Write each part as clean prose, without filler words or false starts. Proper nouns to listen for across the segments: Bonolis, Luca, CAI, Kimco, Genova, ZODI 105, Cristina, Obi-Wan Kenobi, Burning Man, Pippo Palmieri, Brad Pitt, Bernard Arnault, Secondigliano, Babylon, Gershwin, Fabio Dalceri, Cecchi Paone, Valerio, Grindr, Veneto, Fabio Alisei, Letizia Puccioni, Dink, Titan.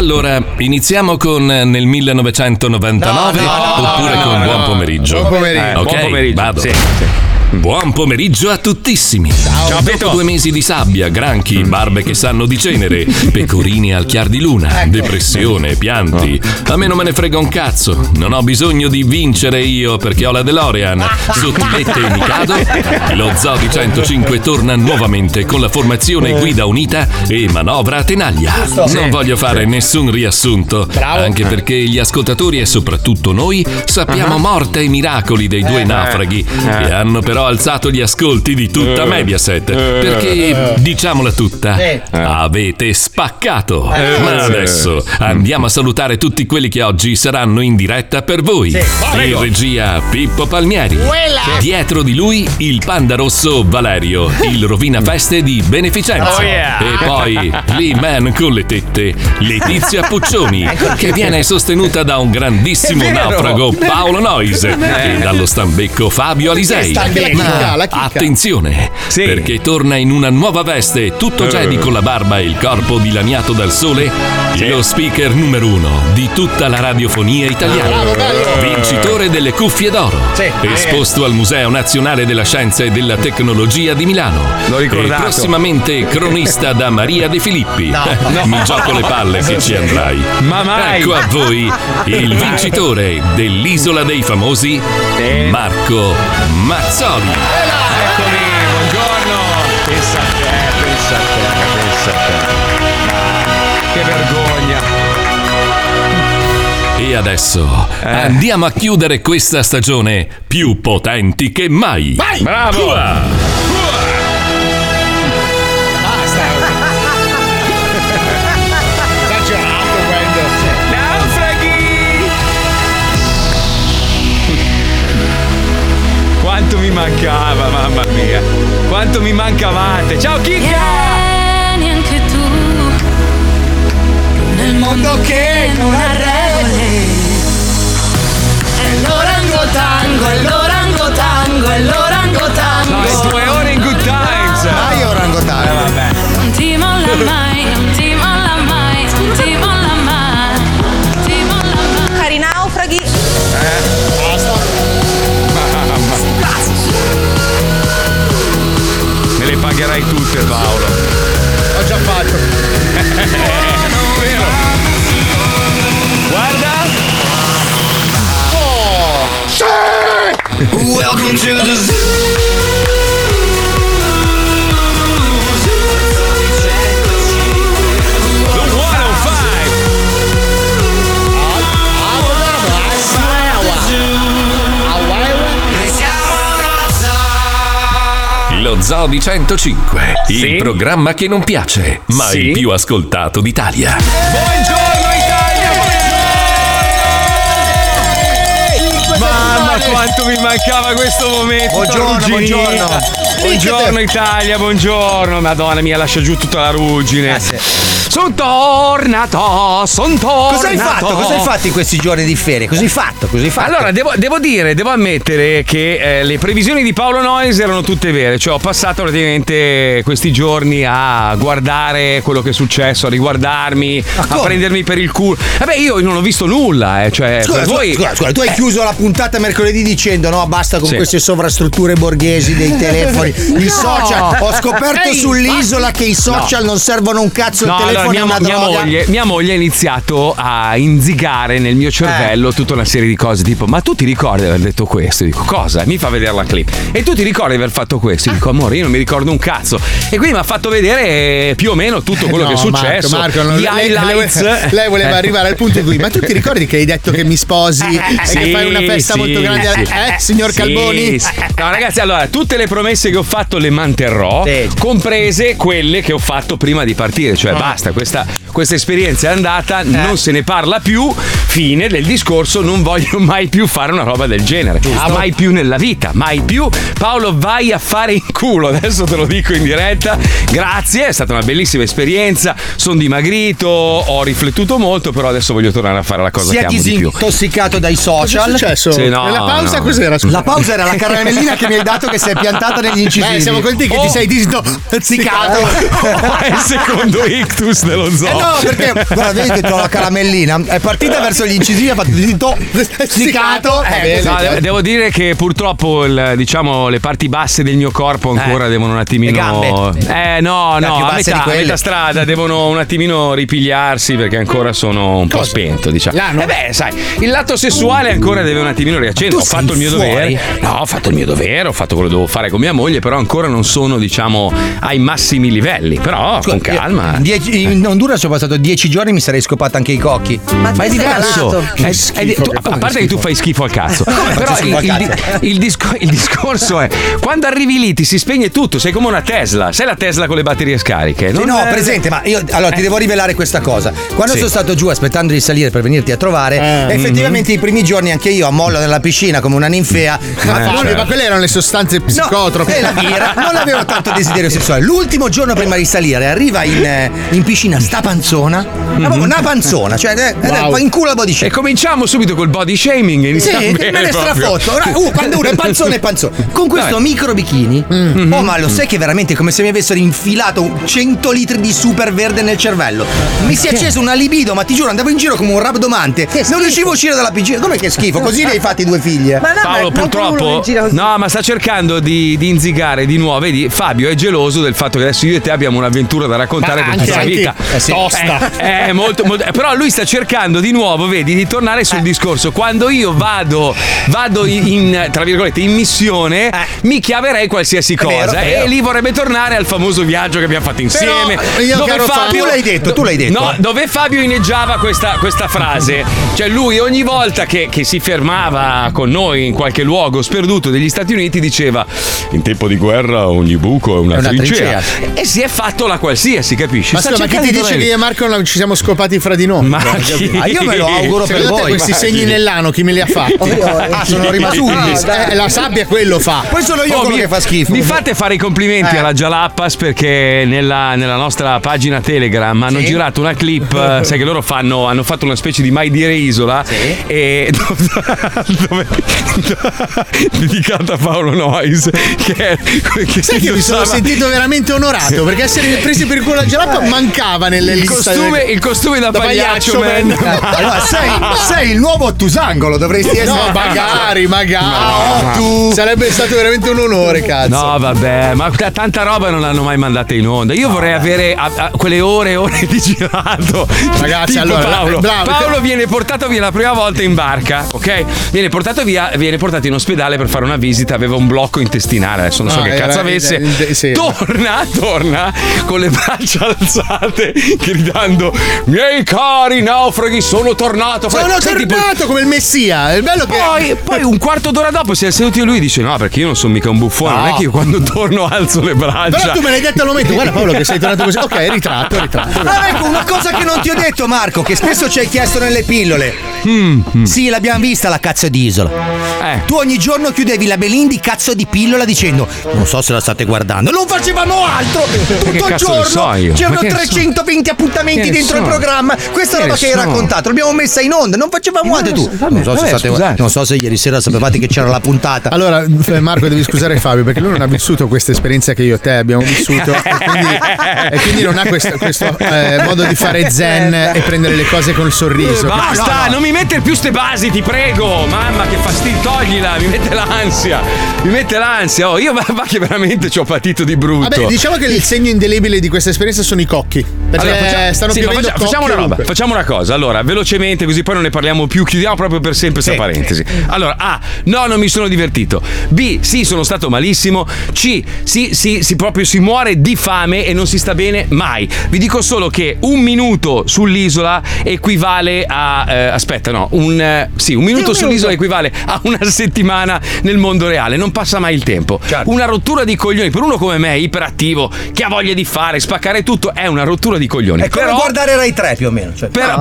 Allora, iniziamo con nel 1999 oppure con Buon pomeriggio. Buon pomeriggio. Ok, buon pomeriggio. Vado. Sì, sì. Buon pomeriggio a tuttissimi. Ciao, avete 2 mesi di sabbia, granchi, barbe che sanno di cenere, pecorine al chiar di luna, depressione, pianti. A me non me ne frega un cazzo, non ho bisogno di vincere io perché ho la DeLorean. Sottilette e Mikado, lo ZODI 105 torna nuovamente con la formazione guida unita e manovra a tenaglia. Non voglio fare nessun riassunto, anche perché gli ascoltatori e soprattutto noi sappiamo morte e miracoli dei due naufraghi che hanno però alzato gli ascolti di tutta Mediaset perché, diciamola tutta, avete spaccato. Ma adesso andiamo a salutare tutti quelli che oggi saranno in diretta per voi. In regia Pippo Palmieri, dietro di lui il panda rosso Valerio, il rovina feste di beneficenza, e poi l'E-Man con le tette Letizia Puccioni, che viene sostenuta da un grandissimo naufrago Paolo Noise e dallo stambecco Fabio Alisei. Ma attenzione, perché torna in una nuova veste, tutto Jedi con la barba e il corpo dilaniato dal sole, lo speaker numero 1 di tutta la radiofonia italiana, vincitore delle cuffie d'oro, esposto al Museo Nazionale della Scienza e della Tecnologia di Milano, e prossimamente cronista da Maria De Filippi. Mi gioco le palle che ci andrai. Ma mai. Ecco a voi il vincitore dell'Isola dei Famosi, Marco Mazzoni. Eccomi, buongiorno. Pensa a te. Che vergogna. E adesso andiamo a chiudere questa stagione più potenti che mai. Vai! Bravo! Quanto mi mancava, mamma mia! Quanto mi mancavate! Ciao Chicca! Vieni anche tu nel mondo che non ha regole. È l'orango tango, è l'orango tango, è l'orango tango. No, è 2 ore in good times. Vai orango tango. Vabbè. Non ti molla mai, non ti molla mai, non ti molla mai, non ti molla mai. Cari naufraghi. Me le pagherai tutte, Paolo. L'ho già fatto. Vero. Guarda. Oh. Sì. Welcome to the zoo. Lo Zodi 105, il programma che non piace, ma il più ascoltato d'Italia. Buongiorno Italia, buongiorno! Mamma, quanto mi mancava questo momento. Buongiorno, buongiorno. Buongiorno Italia, buongiorno. Madonna mia, lascia giù tutta la ruggine. Sono tornato. Cosa hai fatto in questi giorni di ferie? Cosa hai fatto? Allora, devo ammettere che le previsioni di Paolo Noise erano tutte vere. Cioè, ho passato praticamente questi giorni a guardare quello che è successo, a riguardarmi, a prendermi per il culo. Vabbè, io non ho visto nulla. Cioè, scusa, tu hai chiuso la puntata mercoledì dicendo no, basta con queste sovrastrutture borghesi dei telefoni, i social. Ho scoperto sull'isola che i social non servono un cazzo. Il telefono. Mia moglie ha iniziato a inzigare nel mio cervello tutta una serie di cose tipo: ma tu ti ricordi di aver detto questo? Dico: cosa? Mi fa vedere la clip. E tu ti ricordi di aver fatto questo? Dico: amore, io non mi ricordo un cazzo. E quindi mi ha fatto vedere più o meno tutto quello che è successo. Marco, gli highlights. Lei voleva arrivare al punto in cui: ma tu ti ricordi che hai detto che mi sposi e che fai una festa molto grande? Signor Calboni? No, ragazzi, allora, tutte le promesse che ho fatto le manterrò, comprese quelle che ho fatto prima di partire. Cioè, basta. Questa esperienza è andata, non se ne parla più. Fine del discorso, non voglio mai più fare una roba del genere. Mai più nella vita, mai più. Paolo, vai a fare in culo, adesso te lo dico in diretta. Grazie, è stata una bellissima esperienza. Sono dimagrito, ho riflettuto molto, però adesso voglio tornare a fare la cosa che amo di più. Si è disintossicato dai social. Cosa è successo? Sì, no, la pausa no. Cos'era? Scusa. La pausa era la caramellina che mi hai dato che si è piantata negli incisivi. Siamo contenti che ti sei disdozzicato. È il secondo ictus dello zoo. No, perché guarda, vedete, la caramellina è partita verso gli incisivi, ha fatto disdozzicato. Devo dire che purtroppo diciamo le parti basse del mio corpo ancora devono un attimino. Le gambe. No, a metà strada devono un attimino ripigliarsi perché ancora sono un po' spento, diciamo. Sai, il lato sessuale ancora deve un attimino riaccendere. Ho fatto il mio dovere. No, ho fatto il mio dovere, ho fatto quello che dovevo fare con mia moglie, però ancora non sono, diciamo, ai massimi livelli. Però con calma. In Honduras ho passato 10 giorni, mi sarei scopato anche i cocchi. Ma è diverso. A parte che tu fai schifo al cazzo. Però il discorso è quando arrivi lì ti si spegne tutto, sei come una Tesla. Sei la Tesla con le batterie scariche. Non no, presente, ma io allora ti devo rivelare questa cosa. Quando sono stato giù aspettando di salire per venirti a trovare, effettivamente i primi giorni anche io a mollo nella piscina come una ninfea. Ma quelle erano le sostanze psicotrope. No, non avevo tanto desiderio sessuale. L'ultimo giorno prima di salire arriva in piscina sta panzona, una panzona, cioè incula body shaming. E cominciamo subito col body shaming. Me ne strafotto. Quando uno è panzone con questo micro bikini. Oh, ma lo sai che veramente come se mi avessero infilato 100 litri di super verde nel cervello. Mi si è acceso una libido, ma ti giuro, andavo in giro come un rabdomante. Non riuscivo a uscire dalla piscina. Come che schifo? Così ne hai fatti 2 figlie. Ma no, Paolo, purtroppo. No, ma sta cercando di inzigare di nuovo. Vedi, Fabio è geloso del fatto che adesso io e te abbiamo un'avventura da raccontare per tutta la vita. Tosta. Molto. Però lui sta cercando di nuovo, vedi, di tornare sul discorso. Quando io vado in, tra virgolette, in missione, mi chiaverei qualsiasi cosa. Vero. E lì vorrebbe tornare al famoso viaggio che abbiamo fatto insieme. Però io dove Fabio, tu l'hai detto. No, dove Fabio inneggiava questa frase. Cioè lui ogni volta che si fermava con noi in qualche luogo sperduto degli Stati Uniti diceva: in tempo di guerra ogni buco è una trincea. E si è fatto la qualsiasi, capisci? Ma che ti dice che io e Marco ci siamo scopati fra di noi? Ma io me lo auguro per voi. Questi segni nell'ano chi me li ha fatti? Sono rimasti. La sabbia quello fa. Poi sono io quello che fa schifo. Mi fate fare i complimenti alla Gialappas perché nella nostra pagina Telegram hanno girato una clip. Sai che loro hanno fatto una specie di Mai Dire Isola e dedicata a Paolo Noise che sai che mi sono sentito veramente onorato perché essere presi per culo la Gialappas mancava nelle liste. Il costume da pagliaccio man. Allora sei il nuovo Ottusangolo, dovresti essere. No, magari tu. Sarebbe stato veramente un onore, cazzo. No, vabbè, ma tanta roba non l'hanno mai mandata in onda. Io vorrei avere quelle ore e ore di girato. Ragazzi, tipo allora Paolo viene portato via la prima volta in barca, ok? Viene portato in ospedale per fare una visita, aveva un blocco intestinale, adesso non so che cazzo avesse. Torna con le braccia alzate gridando: miei cari naufraghi, sono tornato. Sono tornato come il Messia. È bello che poi un quarto d'ora dopo si è seduto e lui dice: no, perché io non sono mica un buffone, non è che io quando torno alzo le braccia. Però tu me l'hai detto al momento: guarda Paolo che sei tornato così. Ok, ritratto. Ah, ecco una cosa che non ti ho detto, Marco, che spesso ci hai chiesto nelle pillole. Sì, l'abbiamo vista la cazzo di isola. Tu ogni giorno chiudevi la Belindi cazzo di pillola dicendo: non so se la state guardando. Non facevamo altro tutto il giorno, c'erano 320 appuntamenti dentro il programma. Questa roba che hai raccontato l'abbiamo messa in onda, non facevamo altro. Tu non so se ieri sera sapevate che c'era la puntata. Allora Marco, devi scusare Fabio perché lui non ha vissuto questa esperienza che io e te abbiamo vissuto e quindi non ha questo modo di fare zen e prendere le cose col sorriso. Basta, non mi mettere più ste basi, ti prego. Mamma che fastidio, toglila, mi mette l'ansia. Io va che veramente ci ho patito di brutto. Vabbè, diciamo che il segno indelebile di questa esperienza sono i cocchi. Perché allora, facciamo una roba, facciamo una cosa. Allora, velocemente così poi non ne parliamo più, chiudiamo proprio per sempre questa parentesi. Allora, A, no, non mi sono divertito. B, sì, sono stato malissimo. C, sì, proprio si muore di fame e non si sta bene mai. Vi dico solo che un minuto sull'isola equivale a un minuto sull'isola equivale a una settimana nel mondo reale. Non passa mai il tempo. Certo. Una rottura di coglioni per uno come me, iperattivo, che ha voglia di fare, spaccare tutto, è una rottura di coglioni. È come guardare Rai 3 più o meno. Cioè, però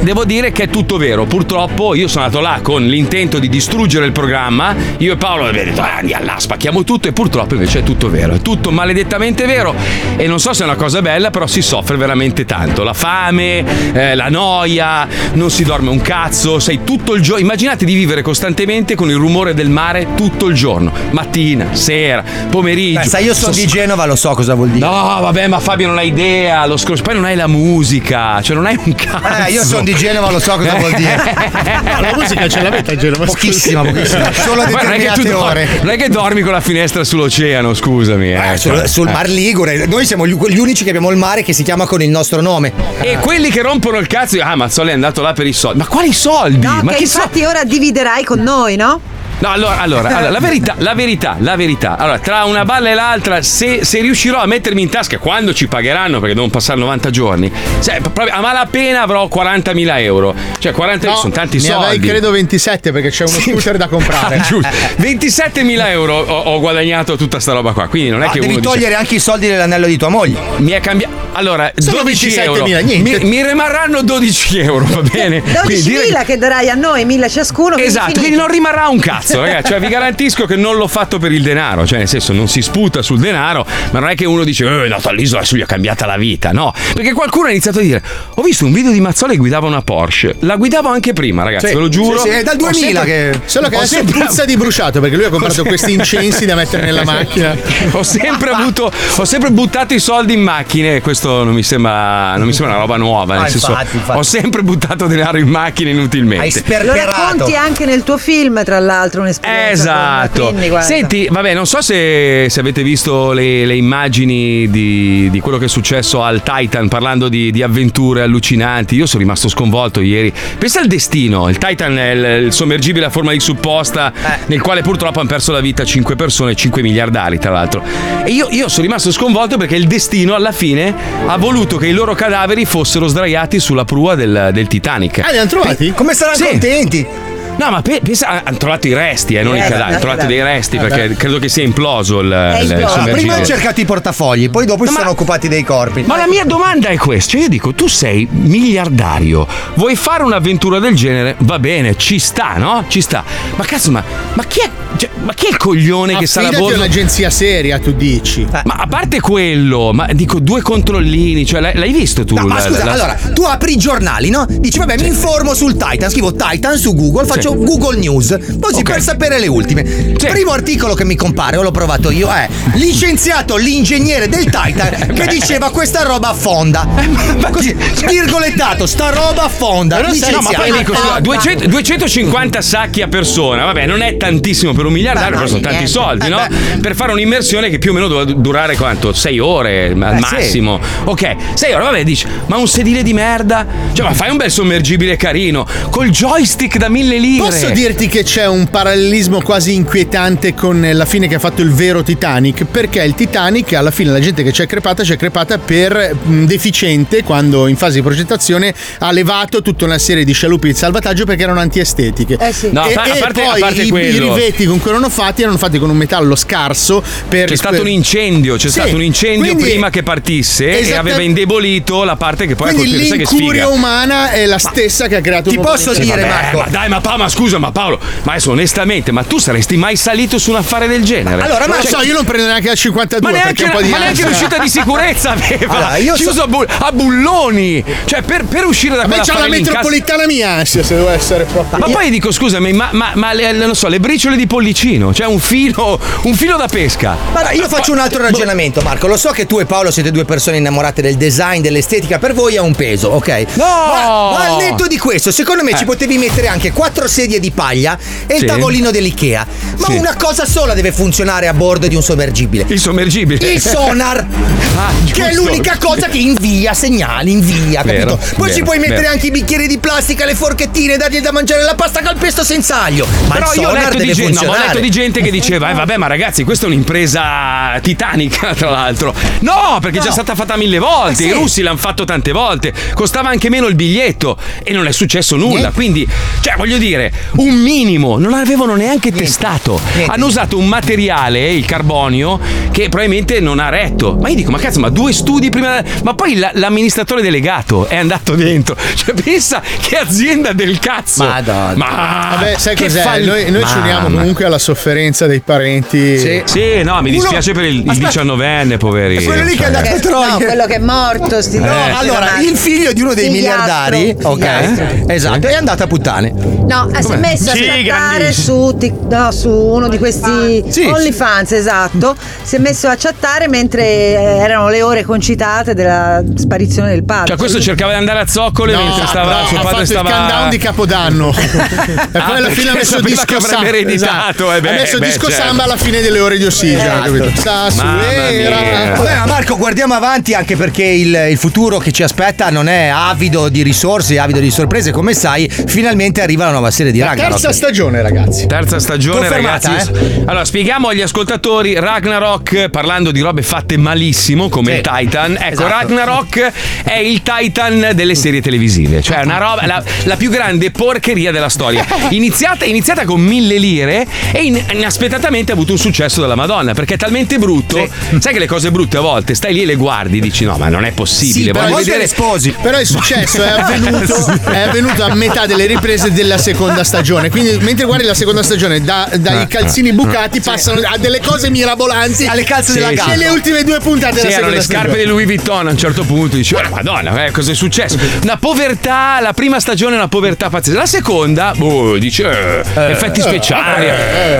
devo dire che è tutto vero. Purtroppo io sono andato là con l'intento di distruggere il programma. Io e Paolo abbiamo detto: andiamo là, spacchiamo tutto. E purtroppo invece è tutto vero. È tutto maledettamente vero. E non so se è una cosa bella, però si soffre veramente tanto. La fame, la noia, non si dorme un cazzo, sei tutto il giorno. Immaginate di vivere vivere costantemente con il rumore del mare tutto il giorno, mattina, sera, pomeriggio. Beh, sai, io sono di Genova, lo so cosa vuol dire. No, vabbè, ma Fabio non ha idea, lo scorso, poi non hai la musica, cioè non hai un cazzo. Io sono di Genova, lo so cosa vuol dire. La musica ce l'avete a Genova? Pochissima, pochissima, solo determinate ore. Non è che dormi con la finestra sull'oceano, scusami. Sul Mar Ligure, noi siamo gli unici che abbiamo il mare che si chiama con il nostro nome. E quelli che rompono il cazzo, ah, Mazzoli è andato là per i soldi. Ma quali soldi? No, ma che infatti ora dividerai con noi, no? No, allora, la verità. Allora, tra una balla e l'altra, se riuscirò a mettermi in tasca, quando ci pagheranno, perché devono passare 90 giorni, cioè, a malapena avrò 40.000 euro. Cioè, 40.000 sono tanti soldi. Avrei credo 27, perché c'è uno scooter da comprare. Ah, giusto. 27.000 euro ho guadagnato tutta sta roba qua, quindi non è che devi togliere anche i soldi dell'anello di tua moglie. Mi è cambiato. Allora, sono 12 euro. Mi rimarranno 12 euro, va bene? 12.000 che darai a noi, 1.000 ciascuno. Esatto, quindi non rimarrà un cazzo. Ragazzi, cioè vi garantisco che non l'ho fatto per il denaro, cioè nel senso non si sputa sul denaro, ma non è che uno dice è andato all'isola, gli ha cambiata la vita, no, perché qualcuno ha iniziato a dire ho visto un video di Mazzoli che guidava una Porsche, la guidavo anche prima, ragazzi, ve lo giuro, sì, è dal 2000 che solo che adesso puzza di bruciato, perché lui ha comprato questi incensi da mettere nella macchina. Ho sempre buttato i soldi in macchine, questo non mi sembra una roba nuova, nel senso, infatti. Ho sempre buttato denaro in macchine inutilmente. Hai sperperato. Lo racconti anche nel tuo film, tra l'altro. Esatto. Senti, vabbè, non so se avete visto le immagini di quello che è successo al Titan, parlando di avventure allucinanti. Io sono rimasto sconvolto ieri. Pensa al destino. Il Titan è il sommergibile a forma di supposta nel quale purtroppo hanno perso la vita 5 persone, 5 miliardari tra l'altro. E io sono rimasto sconvolto perché il destino alla fine ha voluto che i loro cadaveri fossero sdraiati sulla prua del Titanic. Li hanno trovati? Come saranno contenti? No, ma pensa, hanno trovato i resti, non i cadaveri, hanno trovato dei resti, perché credo che sia imploso il sommergibile. Prima hanno cercato i portafogli, poi dopo si sono occupati dei corpi. Ma la mia domanda è questa, cioè io dico, tu sei miliardario, vuoi fare un'avventura del genere? Va bene, ci sta, no? Ci sta. Ma cazzo, ma chi è? Cioè, ma chi è il coglione che sta lavorando? Affidati un'agenzia seria, tu dici. Ma a parte quello, ma dico, due controllini, cioè l'hai visto tu? No, ma scusa, allora, tu apri i giornali, no? Dici, vabbè, mi informo sul Titan, scrivo Titan su Google, faccio Google News, così per sapere le ultime. C'è. Primo articolo che mi compare, l'ho provato io, è licenziato l'ingegnere del Titan che diceva questa roba affonda. Così, virgolettato, sta roba affonda. No, ma poi dico, 250 sacchi a persona, vabbè, non è tantissimo per un miliardario, però sono tanti soldi, no? Per fare un'immersione che più o meno doveva durare quanto? 6 ore al massimo. Sì. Ok, 6 ore, vabbè, dici, ma un sedile di merda? Cioè, ma fai un bel sommergibile carino, col joystick da 1.000 lire. Posso dirti che c'è un parallelismo quasi inquietante con la fine che ha fatto il vero Titanic, perché il Titanic alla fine la gente che ci è crepata per deficiente, quando in fase di progettazione ha levato tutta una serie di scialuppi di salvataggio perché erano antiestetiche. No, a parte i riveti con cui erano fatti con un metallo scarso. C'è stato un incendio quindi, prima che partisse, e aveva indebolito la parte che poi ha colpito. Quindi l'incuria umana è la stessa che ha creato un movimento. Ti posso dire, Marco? Ma dai, ma scusa Paolo, ma adesso onestamente, ma tu saresti mai salito su un affare del genere? Allora, ma io non prendo neanche la 52, ma neanche l'uscita di sicurezza aveva. Allora, io chiuso a bulloni, cioè per uscire da quella. Ma c'è la metropolitana mia ansia, se devo essere proprio. Ma poi dico, scusami, ma non so, le briciole di pollicino, cioè un filo da pesca. Ma io faccio un altro ragionamento, Marco. Lo so che tu e Paolo siete due persone innamorate del design, dell'estetica, per voi ha un peso, ok? No! Ma al netto di questo, secondo me ci potevi mettere anche 4 sedie di paglia e il tavolino dell'Ikea. Ma una cosa sola deve funzionare a bordo di un sommergibile. Il sommergibile? Il sonar, che è l'unica cosa che invia segnali, capito? Poi ci puoi mettere anche i bicchieri di plastica, le forchettine, dargli da mangiare la pasta col pesto senza aglio. Ma però il sonar ho letto di gente che diceva, vabbè, ma ragazzi, questa è un'impresa titanica, tra l'altro. No, perché è già stata fatta 1.000 volte, i russi l'hanno fatto tante volte, costava anche meno il biglietto e non è successo nulla, quindi, cioè, voglio dire, un minimo, non avevano neanche testato. Hanno usato un materiale, il carbonio, che probabilmente non ha retto. Ma io dico, ma cazzo, ma 2 studi prima. Ma poi l'amministratore delegato è andato dentro. Cioè, pensa che azienda del cazzo. Madonna. Vabbè, sai che cos'è? Noi ci uniamo comunque alla sofferenza dei parenti. Sì, no, mi dispiace per il 19enne, poveri. È quello lì che è andato a troia. No, quello che è morto. No, allora, il figlio di uno dei miliardari, ok? Esatto, è andato a puttane. No, si è messo a chattare su uno di questi OnlyFans, esatto. Si è messo a chattare mentre erano le ore concitate della sparizione del padre. Cioè questo cercava di andare a zoccole mentre stava suo padre, stava il countdown di Capodanno e poi alla fine ha messo disco samba, esatto. Ha messo disco samba alla fine delle ore di Ossigena, ma Marco, guardiamo avanti, anche perché il futuro che ci aspetta non è avido di risorse, avido di sorprese. Come sai, finalmente arriva la nuova serie di Ragnarok. Terza stagione, ragazzi. Terza stagione, ragazzi. Allora, spieghiamo agli ascoltatori Ragnarok, parlando di robe fatte malissimo come il Titan. Ecco, esatto. Ragnarok è il Titan delle serie televisive, cioè una roba, la più grande porcheria della storia. Iniziata con 1.000 lire e inaspettatamente ha avuto un successo della Madonna, perché è talmente brutto. Sì. Sai che le cose brutte a volte stai lì e le guardi e dici no, ma non è possibile. Sì, voglio vedere. Sposi. Però è successo, è avvenuto a metà delle riprese della seconda stagione. Quindi mentre guardi la seconda stagione, dai calzini bucati passano a delle cose mirabolanti, alle calze della gamba. E le ultime due puntate della seconda stagione, le scarpe di Louis Vuitton. A un certo punto dici Madonna, cosa è successo? Una povertà, la prima stagione è una povertà pazzesca. La seconda, dice effetti speciali.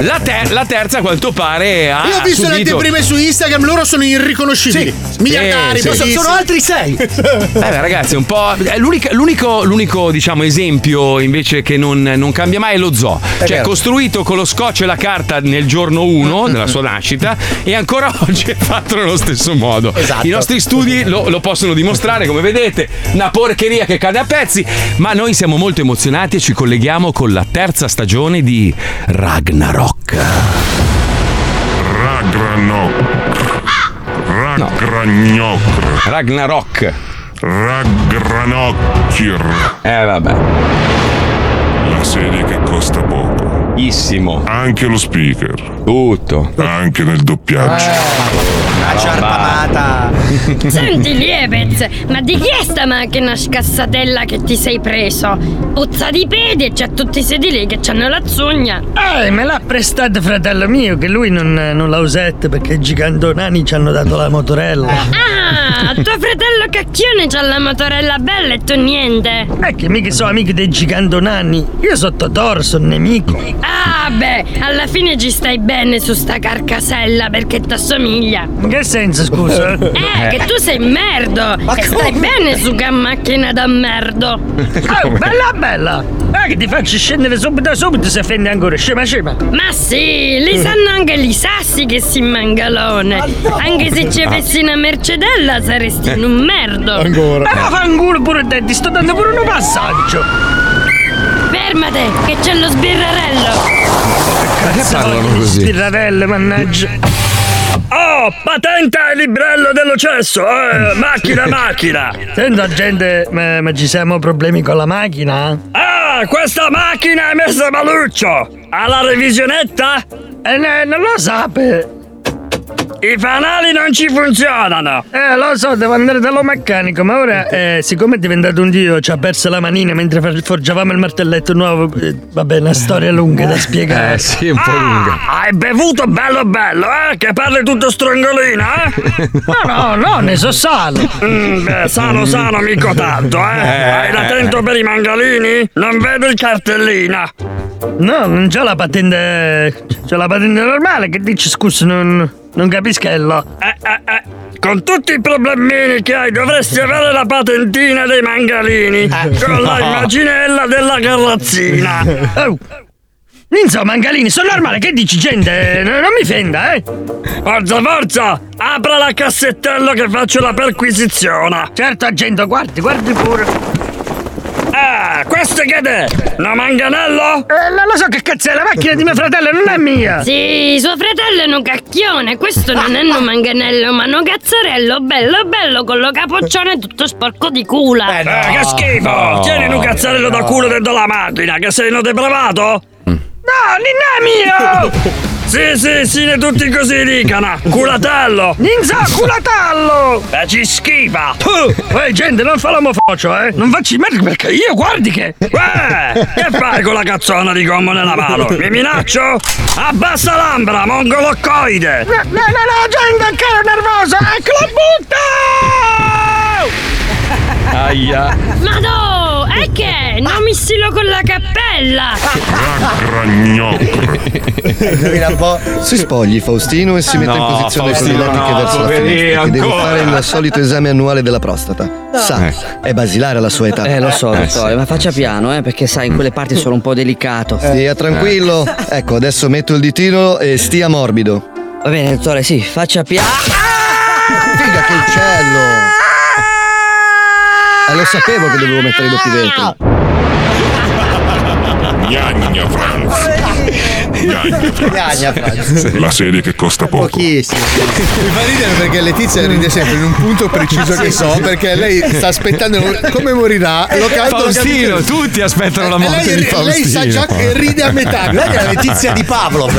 La terza, a quanto pare, io ho visto le anteprime su Instagram, loro sono irriconoscibili. Sì. Miliardari, sono altri 6. Ragazzi, un po' l'unico diciamo esempio invece che non cambia mai è lo zoo. È cioè vero. Costruito con lo scotch e la carta nel giorno 1 della sua nascita e ancora oggi è fatto nello stesso modo. Esatto. I nostri studi lo possono dimostrare, come vedete, una porcheria che cade a pezzi, ma noi siamo molto emozionati e ci colleghiamo con la terza stagione di Ragnarok. Vabbè. La serie che costa poco. Issimo. Anche lo speaker. Tutto. Anche nel doppiaggio. Una ciarpamata. Senti Lievez, ma di chi è sta macchina scassatella che ti sei preso? Puzza di pedi e c'ha tutti i sedili che c'hanno la zugna. Me l'ha prestato fratello mio, che lui non l'ha usata perché i gigantonani ci hanno dato la motorella. Tuo fratello cacchione c'ha la motorella bella e tu niente. È che mica sono amico dei gigantonani, io sono Totoro, sono nemico. Beh, alla fine ci stai bene su sta carcasella perché t'assomiglia. In che senso, scusa? Che tu sei merdo. Ma che stai bene su che macchina da merdo. Bella. Che ti faccio scendere subito se offendi ancora. Scema. Ma sì, li sanno anche gli sassi che si mangalone. Anche se ci avessi una mercedella saresti in un merdo. Ancora. Però fanculo pure te, ti sto dando pure un passaggio. Fermate, che c'è lo sbirrarello. Perché parlano così? Sbirrarello, mannaggia. Patenta il librello dell'eccesso, macchina. Senta gente, ma ci siamo problemi con la macchina? Questa macchina è messa maluccio. Alla revisionetta? Non lo sape. I fanali non ci funzionano. Lo so, devo andare dallo meccanico, ma ora siccome è diventato un dio, ci ha perso la manina mentre forgiavamo il martelletto nuovo. Vabbè, una storia lunga da spiegare. Sì, un po' lunga. Hai bevuto bello, che parli tutto strongolino, No, ne so sano. Sano, amico tanto, Hai l'attento per i mangalini? Non vedo il cartellino. No, non c'è la patente. C'è la patente normale che dici scusa, non capischello. Con tutti i problemini che hai dovresti avere la patentina dei mangalini. Con la immaginella della carrozzina. Insomma, mangalini, sono normale, che dici gente? Non mi fenda, Forza, apra la cassettello che faccio la perquisizione. Certo, agente, guardi pure. Questo che è? La manganello? Non lo so che cazzo è, la macchina di mio fratello non è mia. Sì, suo fratello è un cacchione, questo non è un manganello, ma un cazzarello bello con lo capoccione tutto sporco di cula. No, che schifo! Tieni un cazzarello da culo dentro la macchina, che sei uno depravato? No, non è mio! Sì, ne tutti così dicano. Culatello! Ninza, culatello! Ci schifa! Gente, non fa l'omofocio, Non facci merda perché io, guardi che... che fai con la cazzona di gomma nella mano? Mi minaccio? Abbassa l'ambra, mongoloccoide! No, gente, ancora nervosa! Ecco, la butta! Aia! Ma no, è che... Vabbè, non mi stilo con la cappella. Indovina un po'. Si spogli Faustino e si mette in posizione solletiche verso la finestra, che deve fare il solito esame annuale della prostata. Sa, è basilare alla sua età. Lo so, ma faccia piano, perché sai, in quelle parti sono un po' delicato. Stia tranquillo. Ecco, adesso metto il ditino e stia morbido. Va bene, dottore, sì, faccia piano. Figa che uccello! Lo sapevo che dovevo mettere i doppi dentro. Gnagna Franz. Gnagna Franz. La serie che costa poco. Pochissimo. Mi fa ridere perché Letizia ride sempre in un punto preciso che so, perché lei sta aspettando come morirà. Lo caldo Faustino, lo tutti aspettano la morte di Faustino. Lei sa già che ride a metà. Guarda la Letizia di Pavlov.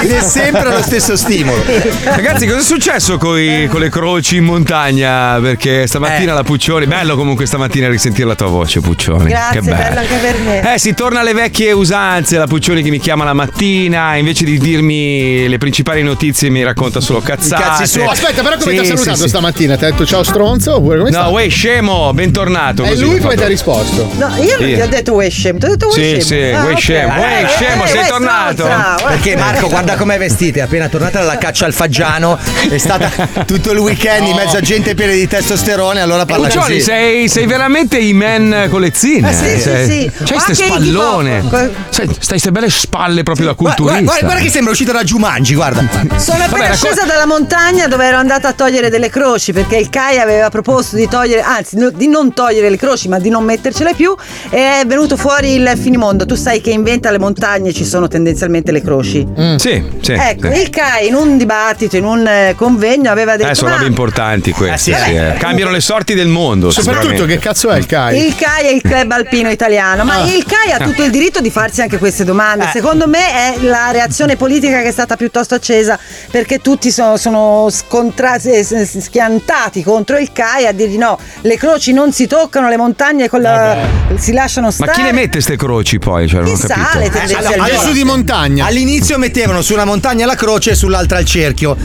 Ride sempre allo stesso stimolo. Ragazzi, cosa è successo con le croci in montagna? Perché stamattina la Puccioni, bello comunque stamattina risentire la tua voce, Puccioni. Grazie, che bello. Bello anche per me. Si torna alle vecchie usanze, la Puccioni che mi chiama la mattina, invece di dirmi le principali notizie mi racconta solo cazzate. Cazzi su. Aspetta, però come ti ha salutato stamattina? Ti ha detto ciao stronzo oppure come stai? No, uè scemo, bentornato. E lui come ti ha risposto? No, io non ti ho detto uè scemo, ti ho detto uè scemo. Uè scemo, sei tornato. Perché Marco, guarda com'è vestita, è appena tornata dalla caccia al fagiano, è stata tutto il weekend in mezzo a gente piena di testosterone, allora parla così. Puccioni, sei veramente i men con le zine. Sì. C'hai ste spallone. Stai ste belle spalle proprio da culturista. Guarda che sembra uscita da Jumanji, guarda. Sono appena scesa dalla montagna dove ero andata a togliere delle croci, perché il CAI aveva proposto di togliere, anzi di non togliere le croci, ma di non mettercele più, e è venuto fuori il finimondo. Tu sai che in vento alle montagne ci sono tendenzialmente le croci. Sì. Ecco, il CAI in un dibattito, in un convegno aveva detto sono robe importanti queste. Cambiano le sorti del mondo. Soprattutto che cazzo è il CAI? Il CAI è il Club Alpino Italiano, ma il CAI ha tutto il diritto di farsi anche queste domande. Secondo me è la reazione politica che è stata piuttosto accesa, perché tutti sono schiantati contro il CAI a dirgli no, le croci non si toccano, le montagne si lasciano stare. Ma chi le mette queste croci poi? Cioè, non ho capito. Al su di montagna. All'inizio mettevano su una montagna la croce e sull'altra il cerchio.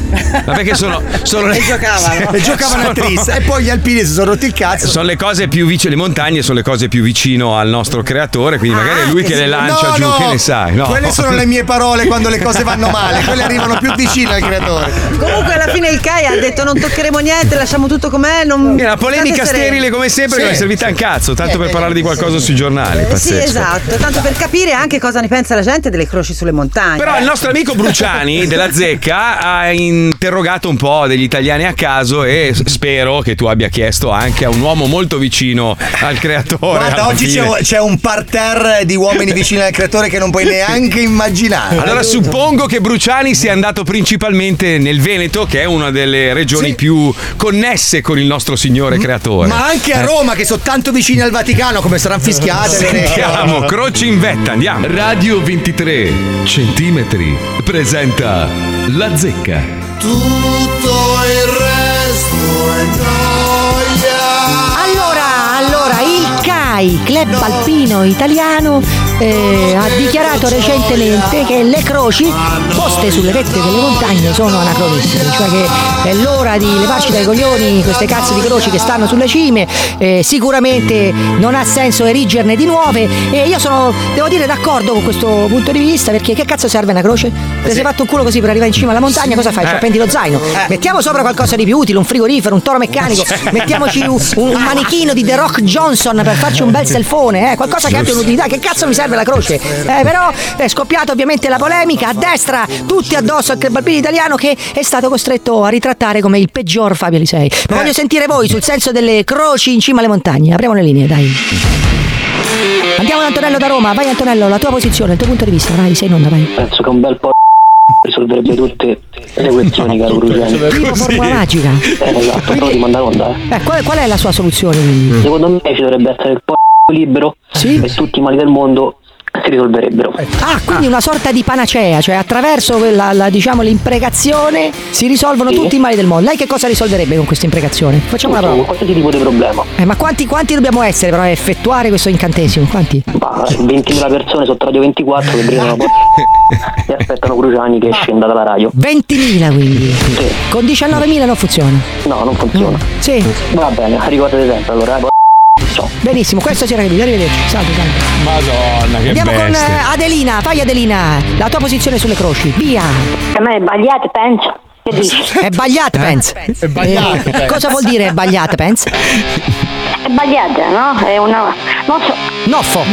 Ma perché sono e giocavano. A tris. E poi gli alpini si sono rotti il cazzo. Sono le cose più vicine, le montagne sono le cose più vicino al nostro creatore, quindi magari è lui che le lancia giù, che ne sai. No. Quelle sono le mie parole quando le cose vanno male, quelle arrivano più vicino al creatore. Comunque alla fine il CAI ha detto non toccheremo niente, lasciamo tutto com'è. Non... È una polemica sterile come sempre, che non è servita un cazzo, tanto per parlare di qualcosa sui giornali. Pazzesco. Sì, esatto, tanto per capire anche cosa ne pensa la gente delle croci sulle montagne. Però il nostro amico Bruciani della Zecca ha interrogato un po' degli italiani a caso, e spero che tu abbia chiesto anche a un uomo molto vicino al creatore. Guarda, oggi c'è un parterre di uomini vicini al creatore che non puoi neanche immaginare. Allora suppongo che Bruciani sia andato principalmente nel Veneto, che è una delle regioni più connesse con il nostro signore creatore. Ma anche a Roma, che sono tanto vicini al Vaticano, come saranno fischiate. Sentiamo, croci in vetta, andiamo. Radio 23 centimetri presenta La Zecca. Tutto il resto è noia. Allora, il CAI, Club Alpino Italiano, ha dichiarato recentemente che le croci poste sulle vette delle montagne sono anacronistiche, cioè che è l'ora di levarci dai coglioni queste cazzo di croci che stanno sulle cime, sicuramente non ha senso erigerne di nuove, e io sono, devo dire, d'accordo con questo punto di vista, perché che cazzo serve una croce? Te sei fatto un culo così per arrivare in cima alla montagna, cosa fai? Ci appendi lo zaino, mettiamo sopra qualcosa di più utile, un frigorifero, un toro meccanico, mettiamoci un manichino di The Rock Johnson per farci un bel selfone, qualcosa che abbia un'utilità. Che cazzo mi serve la croce? Però è scoppiata ovviamente la polemica a destra, tutti addosso al Balbino Italiano, che è stato costretto a ritrattare come il peggior Fabio Alisei. Ma voglio sentire voi sul senso delle croci in cima alle montagne. Apriamo le linee, dai. Andiamo da Antonello da Roma. Vai Antonello, la tua posizione, il tuo punto di vista. Vai, sei in onda, vai. Penso che un bel po' risolverebbe tutte le questioni, caro Bruciani. Prima formula magica. Esatto, però ti manda onda. Qual è la sua soluzione? Secondo me ci dovrebbe essere il po' libero, e tutti i mali del mondo si risolverebbero. Quindi una sorta di panacea, cioè attraverso quella, diciamo, l'imprecazione si risolvono tutti i mali del mondo. Lei che cosa risolverebbe con questa imprecazione? Facciamo una prova. Qualsiasi tipo di problema. Ma quanti dobbiamo essere però a effettuare questo incantesimo? Quanti? 20.000 persone sotto Radio 24 che brillano e aspettano Bruciani che scenda dalla radio. 20.000 quindi? Sì. Con 19.000 non funziona? No, non funziona. Sì. Va bene, ricordate sempre allora. Benissimo, questo c'era che vi arrivederci. Salve, salve. Madonna, che andiamo bestia. Con Adelina, fai Adelina, la tua posizione sulle croci, via. A me è bagliato, penso. Che dici? È bagliato, penso. È bagliato. Cosa vuol dire bagliato, penso? È bagliata, no? È una Noffo.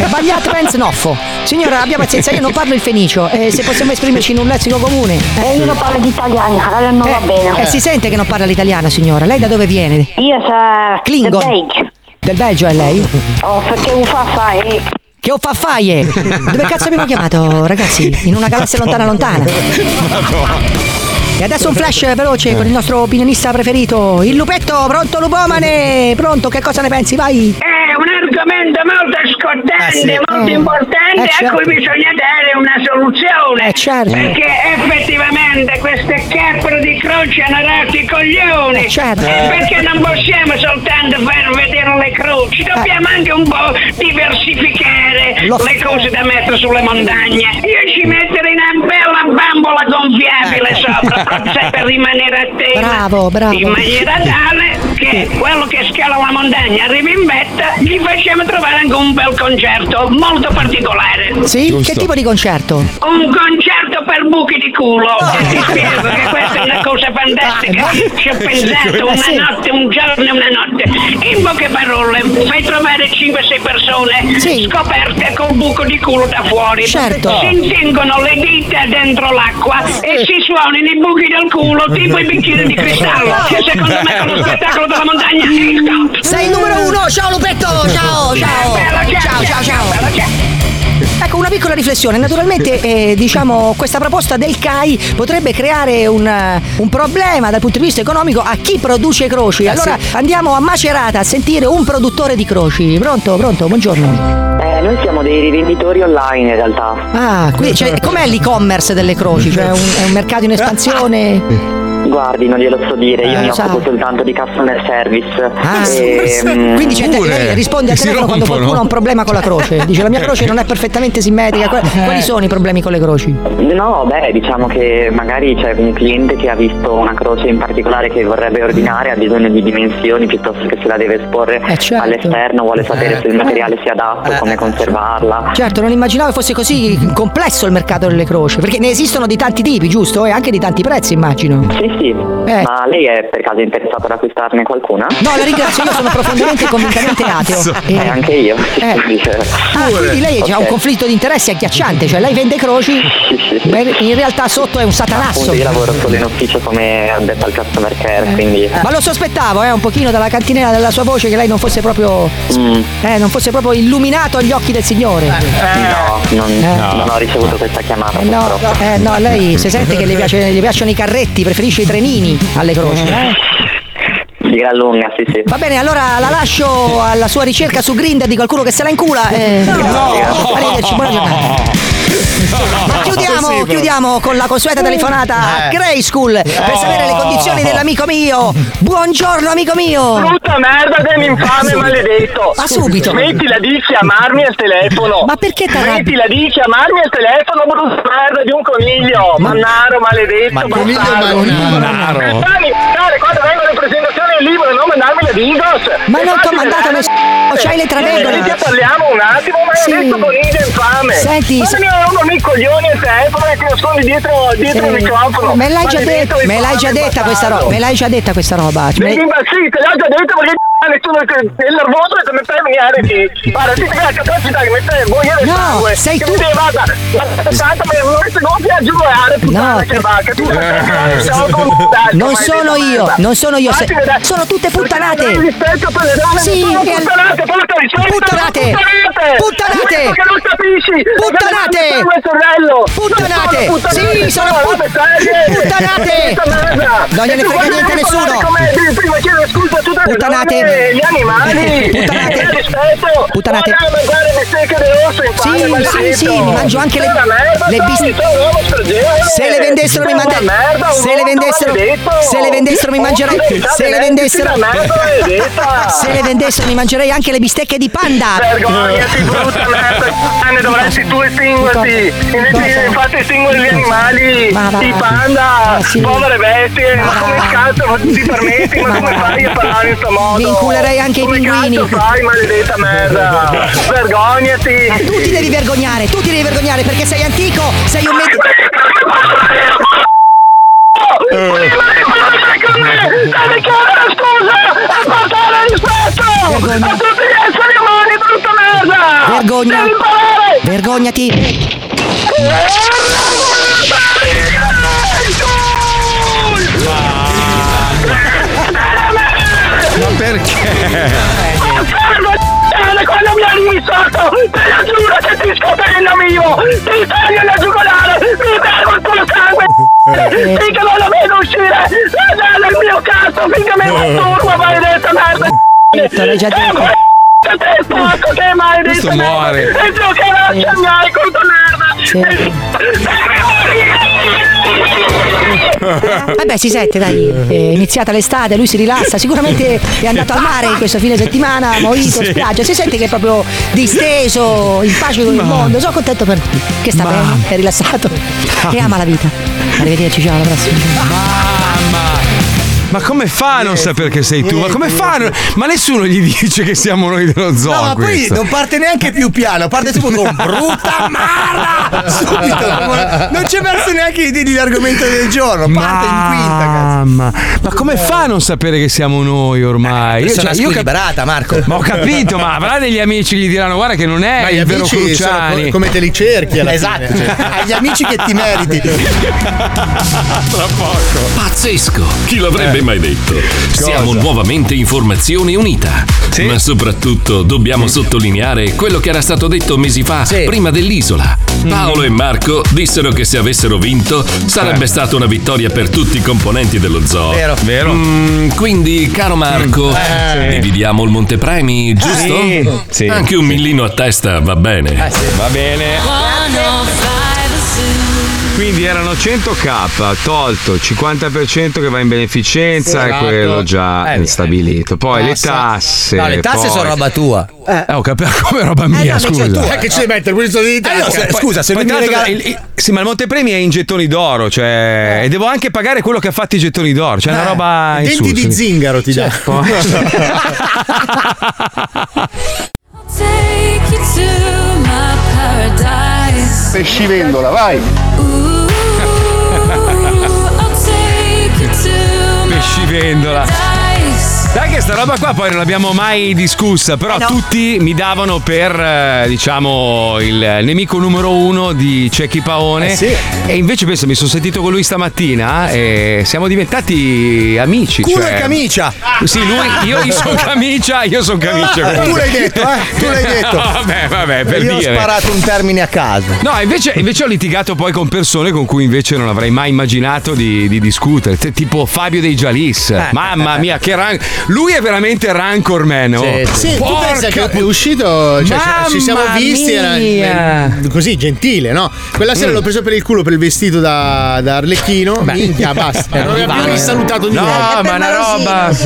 È bagliato, penso, noffo. Signora, abbia pazienza, io non parlo il fenicio, se possiamo esprimerci in un lessico comune. Io non parlo l'italiana, allora non va bene. Si sente che non parla l'italiana, signora. Lei da dove viene? Io sono Klingon. Del Belgio è lei? Oh, perché un faffaie. Che ho faffaie? Dove cazzo abbiamo chiamato, ragazzi? In una galassia lontana. E adesso un flash veloce con il nostro opinionista preferito, il Lupetto, pronto Lupomane? Pronto, che cosa ne pensi? Vai! Un argomento molto scottante, molto importante, a cui bisogna dare una soluzione. Certo. Perché effettivamente queste capre di croce hanno rotto i coglioni. Certo. Perché non possiamo soltanto far vedere le croci, dobbiamo anche un po' diversificare le cose da mettere sulle montagne. Io ci metterei una bella bambola gonfiabile sopra. Per rimanere a tema, bravo. In maniera tale che quello che scala una montagna arriva in vetta, gli facciamo trovare anche un bel concerto molto particolare. Sì? Giusto. Che tipo di concerto? Un concerto per buchi di culo. Ti spiego che questa è una cosa fantastica. Ci ho pensato una notte, un giorno e una notte. In poche parole, fai trovare 5-6 persone scoperte col buco di culo da fuori. Certo. Si intingono le dita dentro l'acqua e si suonano i buchi del culo tipo i bicchieri di cristallo, che secondo me con lo spettacolo della montagna sei il numero uno. Ciao Lupetto, ciao. Ecco, una piccola riflessione. Naturalmente, diciamo, questa proposta del CAI potrebbe creare un problema dal punto di vista economico a chi produce croci. Allora andiamo a Macerata a sentire un produttore di croci. Pronto, buongiorno. Noi siamo dei rivenditori online in realtà. Quindi, cioè, com'è l'e-commerce delle croci? Cioè, è un mercato in espansione? Guardi, non glielo so dire, io mi occupo soltanto di customer service. Quindi lei risponde al telefono quando qualcuno ha un problema con la croce. Dice: la mia croce non è perfettamente simmetrica. Quali sono i problemi con le croci? No, diciamo che magari c'è un cliente che ha visto una croce in particolare che vorrebbe ordinare, ha bisogno di dimensioni piuttosto che se la deve esporre all'esterno, vuole sapere se il materiale sia adatto, come conservarla. Certo, non immaginavo fosse così complesso il mercato delle croci, perché ne esistono di tanti tipi, giusto? E anche di tanti prezzi, immagino. Sì. Ma lei è per caso interessato ad acquistarne qualcuna? No, la ringrazio, io sono profondamente e convintamente ateo. Anche io. Quindi lei ha un conflitto di interessi agghiacciante, cioè lei vende croci, in realtà sotto è un satanasso. Io lavoro solo in ufficio come addetto al customer care, quindi. Ma lo sospettavo, un pochino dalla cantinella della sua voce che lei non fosse proprio illuminato agli occhi del Signore. Non ho ricevuto questa chiamata. No, lei si sente che le piacciono i carretti, preferisce i trenini alle croci, di gran lunga, sì. Va bene, allora la lascio alla sua ricerca su Grindr di qualcuno che se la incula. Arrivederci, buona giornata. Chiudiamo con la consueta telefonata a Grey School per sapere le condizioni dell'amico mio. Buongiorno amico mio. Brutta merda, demi infame maledetto. Ma subito. Smettila di chiamarmi al telefono. Ma perché smettila di chiamarmi al telefono, brutta merda di un coniglio. Mannaro maledetto. Mannaro. Quando vengono le presentazioni del libro non mandarmi le Digos. Ma non ti ho mandato nessuno. C'hai le travegole. Parliamo un attimo, maledetto coniglio infame. Senti, non mi coglioni al telefono e ti sono dietro il microfono. Me l'hai già detta questa roba. Sì, te l'ho già detta perché nessuno è nervoso e te ne fai venire qui. Guarda, ti fai la capacità di mettere voglia del sangue. Sei tu. Non sono io. Sono tutte puttanate. Puttanate. Puttanate! Sì, sono puttanate! Non gliene frega niente nessuno! Prima chiedo scusa a tutti gli animali! Puttanate! Veneto. Putanate. Vai a mangiare bistecche dell'orso in pane. Sì, mi mangio anche le bistecche. Se le vendessero mi mangerei. Se le vendessero mi mangerei anche le bistecche di panda. Vergognati, brutta merda. Dovresti tu estinguerti. Invece fate estinguere gli animali, i panda, povere bestie. Ma come cazzo ti permetti? Ma come fai a parlare in sto modo? Vinculerei anche i pinguini. Come cazzo fai, maledetta merda? Vergognati. Tu ti devi vergognare, perché sei antico, sei un mezzo. Devi chiedere scusa e portare rispetto a tutti gli esseri umani, brutta merda. Vergogna. Vergognati. Ma perché? Quando mi arrivi sotto, te la giuro che ti scoperino mio, ti taglio la giugolare, mi bevo il tuo sangue, finché non lo vedo uscire, la dalla il mio cazzo, finché mi masturbo, maledetta merda, e te il porco che maledetta merda, e giocherò a sognare con tua merda. Vabbè, si sente, dai, è iniziata l'estate, lui si rilassa, sicuramente è andato al mare in questo fine settimana, morito, sì, spiaggia, si sente che è proprio disteso, in pace con il mondo. Sono contento per te, che sta bene, è rilassato e ama la vita. Arrivederci, ciao, alla prossima. Ma come fa a non sapere che sei tu? Ma come fa? Ma nessuno gli dice che siamo noi dello zoo. No, ma poi non parte neanche più piano, parte subito con brutta marra! Subito! Non c'è verso neanche di dirgli l'argomento del giorno, parte in quinta, cazzo. Ma come fa a non sapere che siamo noi ormai? Io squilibrata, Marco. Ma ho capito, ma avrà degli amici che gli diranno guarda che non è ma il vero Cruciani. Come te li cerchi alla esatto, fine. Cioè, agli amici che ti meriti. Tra poco. Pazzesco! Chi l'avrebbe mai detto? Siamo nuovamente Informazione Unita, sì? Ma soprattutto dobbiamo sottolineare quello che era stato detto mesi fa, prima dell'isola. Paolo e Marco dissero che se avessero vinto sarebbe stata una vittoria per tutti i componenti dello zoo. Vero. Quindi, caro Marco, dividiamo il montepremi, giusto? Sì. Anche un millino a testa va bene. Va bene. Quindi erano 100.000, tolto 50% che va in beneficenza, quello già stabilito. Poi le tasse sono roba tua. Ho capito, come roba mia, scusa. Tu che ci devi mettere questo di tasse? Scusa, se non mi regala... Sì, ma il montepremi è in gettoni d'oro, cioè e devo anche pagare quello che ha fatto i gettoni d'oro, cioè una roba in denti di zingaro ti dà. Pescivendola, vai! Pescivendola! Sai che sta roba qua poi non l'abbiamo mai discussa, però tutti mi davano per, diciamo, il nemico numero uno di Cecchi Paone. E invece penso mi sono sentito con lui stamattina e siamo diventati amici. Culo e camicia! Sì, lui, io sono camicia, Tu l'hai detto, Tu l'hai detto. Vabbè, per io dire. Ho sparato un termine a caso. No, invece ho litigato poi con persone con cui invece non avrei mai immaginato di discutere, tipo Fabio dei Gialis. Mamma mia, che rango! Lui è veramente rancor man. Sì, tu pensa che è uscito, cioè, ci siamo visti, era così gentile, no? Quella sera l'ho preso per il culo per il vestito da Arlecchino. Minchia, basta. Non abbiamo risalutato di nuovo. No, ma una roba.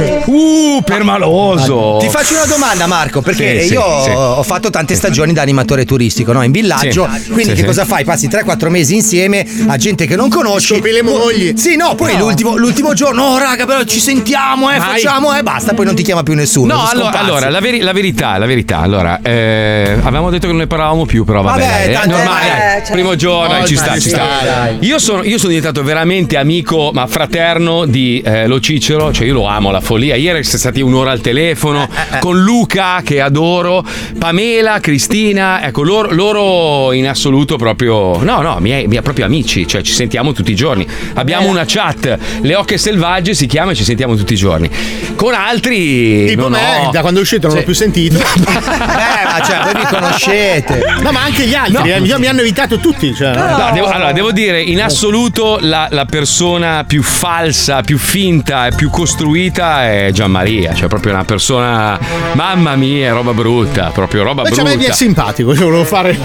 Permaloso. Ti faccio una domanda, Marco, perché io ho fatto tante stagioni da animatore turistico, no? In villaggio. Quindi che cosa fai? Passi 3-4 mesi insieme a gente che non conosci. Scopri le mogli. Sì, no, poi l'ultimo giorno, oh raga, però ci sentiamo, facciamo. E basta, poi non ti chiama più nessuno. No, allora la verità. Allora, avevamo detto che non ne parlavamo più, però vabbè, è normale. Primo giorno, ci sta. Io sono diventato veramente amico, ma fraterno di Lo Cicero, cioè io lo amo alla follia. Ieri siamo stati un'ora al telefono con Luca, che adoro, Pamela, Cristina, ecco loro in assoluto proprio miei proprio amici, cioè ci sentiamo tutti i giorni. Abbiamo una chat, Le Oche Selvagge si chiama e ci sentiamo tutti i giorni. Con altri tipo me, da quando è uscito non l'ho più sentito. Ma cioè voi mi conoscete. No, ma anche gli altri, mi hanno evitato tutti, cioè. No, allora devo dire, in assoluto la persona più falsa, più finta e più costruita è Gianmaria. Cioè proprio una persona, mamma mia, roba brutta, proprio roba brutta. Ma è simpatico, io volevo fare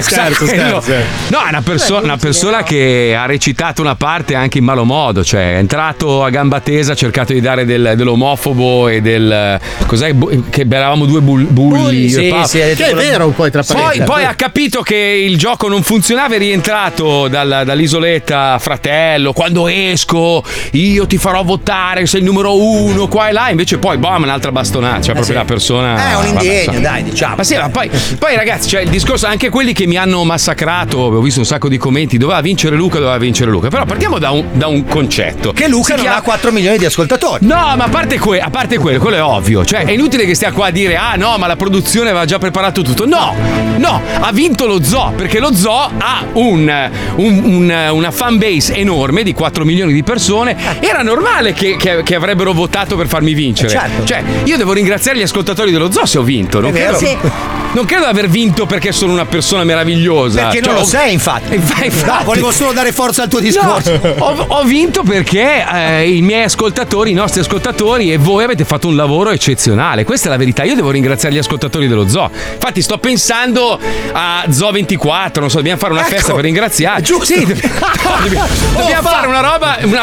scherzo. No, è una persona che ha recitato una parte anche in malo modo, cioè è entrato a gamba tesa, ha cercato di dare dell'omofobo e del cos'è che eravamo due bulli, che è vero un po' tra parentesi. Poi ha capito che il gioco non funzionava, è rientrato dall'isoletta, fratello, quando esco io ti farò votare, sei il numero 1 qua e là, invece poi boom, un'altra bastonata, cioè proprio la persona è un indegno, dai, diciamo. Ma sì, ma poi ragazzi, cioè il discorso, anche quelli che mi hanno massacrato, ho visto un sacco di commenti, doveva vincere Luca, però partiamo da un concetto che Luca non ha 4 milioni di ascoltatori. No, ma a parte quello è ovvio, cioè è inutile che stia qua a dire ah no, ma la produzione aveva già preparato tutto. No, ha vinto lo zoo, perché lo zoo ha una fan base enorme di 4 milioni di persone. Era normale che avrebbero votato per farmi vincere, certo. Cioè io devo ringraziare gli ascoltatori dello zoo se ho vinto, non credo di aver vinto perché sono una persona meravigliosa, perché non lo sei, infatti. No, volevo solo dare forza al tuo discorso. No, ho vinto perché i miei ascoltatori, i nostri ascoltatori e voi avete fatto un lavoro eccezionale, questa è la verità. Io devo ringraziare gli ascoltatori dello zoo, infatti sto pensando a Zoo 24, non so, dobbiamo fare una festa per ringraziare, giusto? Sì, dobbiamo fare una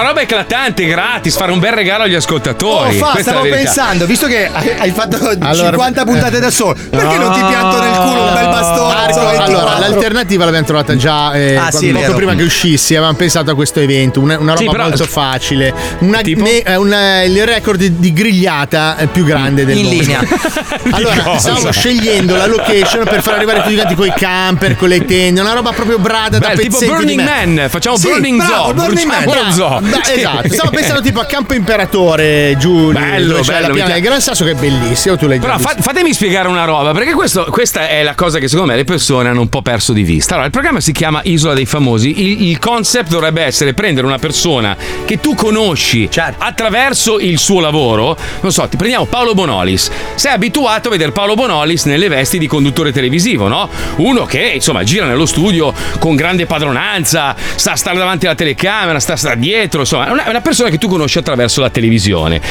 roba eclatante, gratis, fare un bel regalo agli ascoltatori. Stavo pensando, visto che hai fatto 50 puntate da solo, perché non ti pianto nel culo un bel bastone? Allora, l'alternativa l'abbiamo trovata già poco prima che uscissi, avevamo pensato a questo evento, una roba molto facile, il record di grigliata più grande del mondo. In linea. Allora, stavo scegliendo la location per far arrivare tutti quanti coi camper, con le tende, una roba proprio brada da pezzenti. Tipo Burning Man, facciamo Burning Zoo. Burning Man. Zoo. Esatto, stavo pensando tipo a Campo Imperatore, giù, bello, cioè la piana del Gran Sasso, che è bellissimo, tu l'hai però fatemi spiegare una roba, perché questa è la cosa che secondo me le persone hanno un po' perso di vista. Allora, il programma si chiama Isola dei Famosi, il concept dovrebbe essere prendere una persona che tu conosci, certo, attraverso il suo lavoro. Non so, ti prendiamo Paolo Bonolis, sei abituato a vedere Paolo Bonolis nelle vesti di conduttore televisivo, no? Uno che insomma gira nello studio con grande padronanza, sa stare davanti alla telecamera, sta dietro, insomma è una persona che tu conosci attraverso la televisione.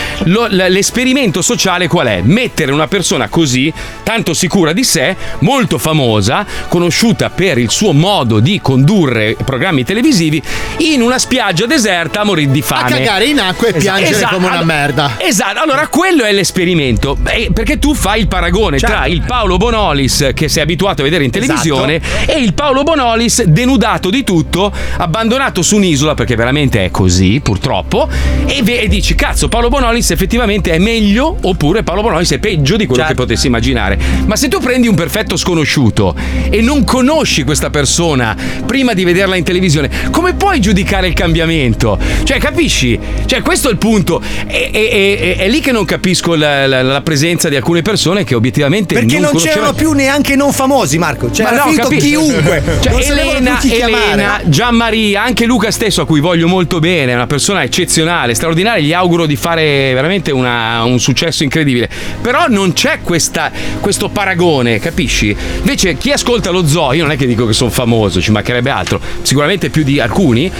L'esperimento sociale qual è? Mettere una persona così, tanto sicura di sé, molto famosa, conosciuta per il suo modo di condurre programmi televisivi, in una spiaggia deserta a morire di fame, a cagare in acqua e piangere come una merda. Esatto, allora quello è l'esperimento, perché tu fai il paragone tra il Paolo Bonolis che sei abituato a vedere in televisione, esatto, e il Paolo Bonolis denudato di tutto, abbandonato su un'isola, perché veramente è così purtroppo, e dici cazzo, Paolo Bonolis effettivamente è meglio, oppure Paolo Bonolis è peggio di quello che potessi immaginare. Ma se tu prendi un perfetto sconosciuto e non conosci questa persona prima di vederla in televisione, come puoi giudicare il cambiamento? Cioè, capisci? Cioè, questo è il punto. È lì che non capisco la presenza di alcune persone che obiettivamente non c'erano più neanche non famosi, Marco. Cioè, ma finito chiunque. Cioè, Elena, Gianmaria, anche Luca stesso, a cui voglio molto bene, è una persona eccezionale, straordinaria, gli auguro di fare veramente un successo incredibile. Però non c'è questo paragone, capisci? Invece chi ascolta lo zoo, io non è che dico che sono famoso, ci mancherebbe altro, sicuramente più di alcuni,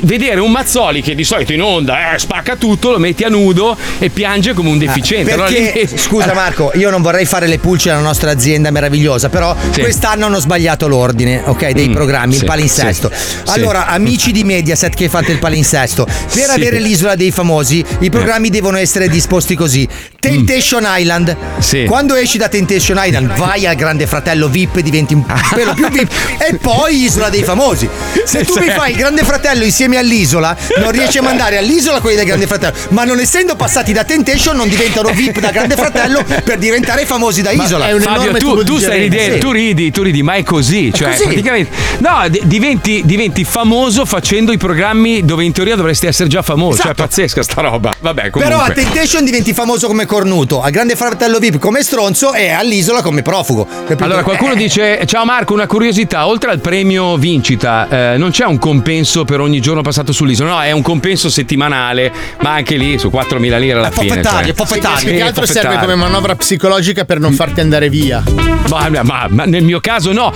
vedere un Mazzoli che di solito in onda spacca tutto, lo metti a nudo e piange come un deficiente. Perché, allora, scusa Marco, io non vorrei fare le pulce alla nostra azienda meravigliosa, però quest'anno hanno sbagliato l'ordine, ok, dei programmi, il palinsesto. Allora, amici di Mediaset che fate il palinsesto, per avere l'Isola dei Famosi i programmi devono essere disposti così. Temptation Island, quando esci da Temptation Island vai al Grande Fratello VIP, diventi un pelo più VIP, e poi Isola dei Famosi. Se tu mi fai il Grande Fratello insieme all'isola, non riesci a mandare all'isola quelli del Grande Fratello, ma non essendo passati da Temptation non diventano VIP da Grande Fratello per diventare famosi da isola. È un enorme Fabio, tu stai ridendo, tu ridi, ma è così, cioè è così. Praticamente no, diventi famoso facendo i programmi dove in teoria dovresti essere già famoso, esatto. Cioè è pazzesca sta roba. Vabbè, comunque. Però a Temptation diventi famoso come cornuto, al Grande Fratello VIP come stronzo e all'isola come profugo. Capito? Allora qualcuno dice: ciao Marco, una curiosità, oltre al premio vincita non c'è un compenso per ogni giorno passato sull'isola? No, è un compenso settimanale, ma anche lì su 4.000 lire alla fine. Cioè. Sì, che altro serve come manovra psicologica per non farti andare via. Ma nel mio caso no,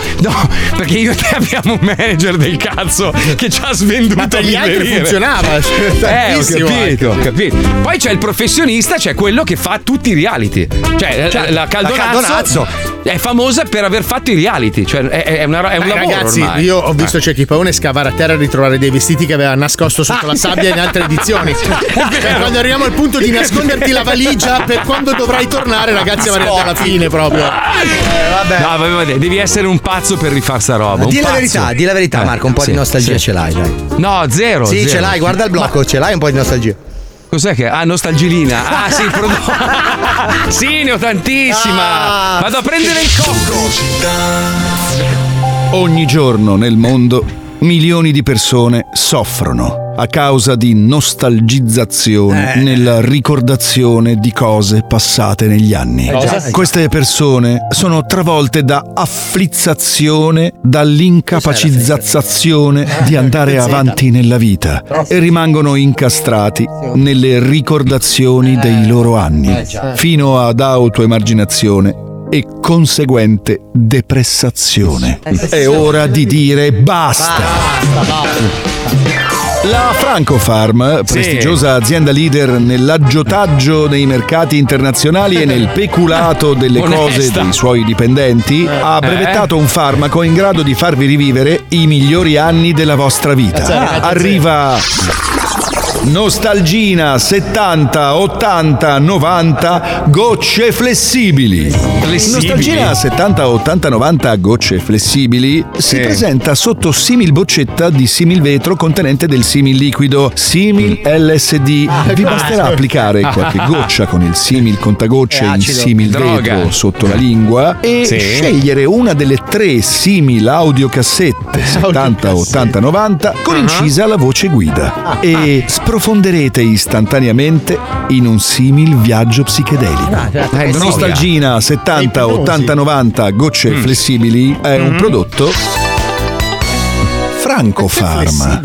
perché io e te abbiamo un manager del cazzo che ci ha svenduto. Ma per gli altri funzionava. Ho capito. Poi c'è il professionista, c'è quello che fa tutti i reality. Cioè la Caldonazzo è famosa per aver fatto i reality, cioè è un lavoro. Ragazzi, ormai. Io ho visto Cecchi Paone scavare a terra e ritrovare dei vestiti che aveva nascosto sotto la sabbia in altre edizioni. Quando arriviamo al punto di nasconderti la valigia per quando dovrai tornare, ragazzi, arrivati alla fine proprio. Vabbè. No, devi essere un pazzo per rifar sta roba. Dì la verità, Marco, un po' di nostalgia ce l'hai, dai. No, zero. Sì, zero. Ce l'hai, guarda il blocco, ce l'hai un po' di nostalgia. Cos'è che? Ah, nostalgilina. Ah, sì, sì, ne ho tantissima. Vado a prendere il cocco. Ogni giorno nel mondo milioni di persone soffrono a causa di nostalgizzazione nella ricordazione di cose passate negli anni. Queste persone sono travolte da afflizzazione, dall'incapacizzazione di andare avanti nella vita e rimangono incastrati nelle ricordazioni dei loro anni, fino ad autoemarginazione e conseguente depressazione. È ora di dire basta. La Francofarm, prestigiosa azienda leader nell'aggiotaggio dei mercati internazionali e nel peculato delle cose dei suoi dipendenti, ha brevettato un farmaco in grado di farvi rivivere i migliori anni della vostra vita. Arriva Nostalgina 70, 80, 90, gocce flessibili. Nostalgina 70, 80, 90, gocce flessibili si presenta sotto simil boccetta di simil vetro contenente del simil liquido, simil LSD. Vi basterà applicare qualche goccia con il simil contagocce in simil vetro sotto la lingua e scegliere una delle tre simil audiocassette 70, 80, 90 con incisa la voce guida e profonderete istantaneamente in un simil viaggio psichedelico. Nostalgina 70, 80, 90 gocce flessibili è un prodotto Francofarm.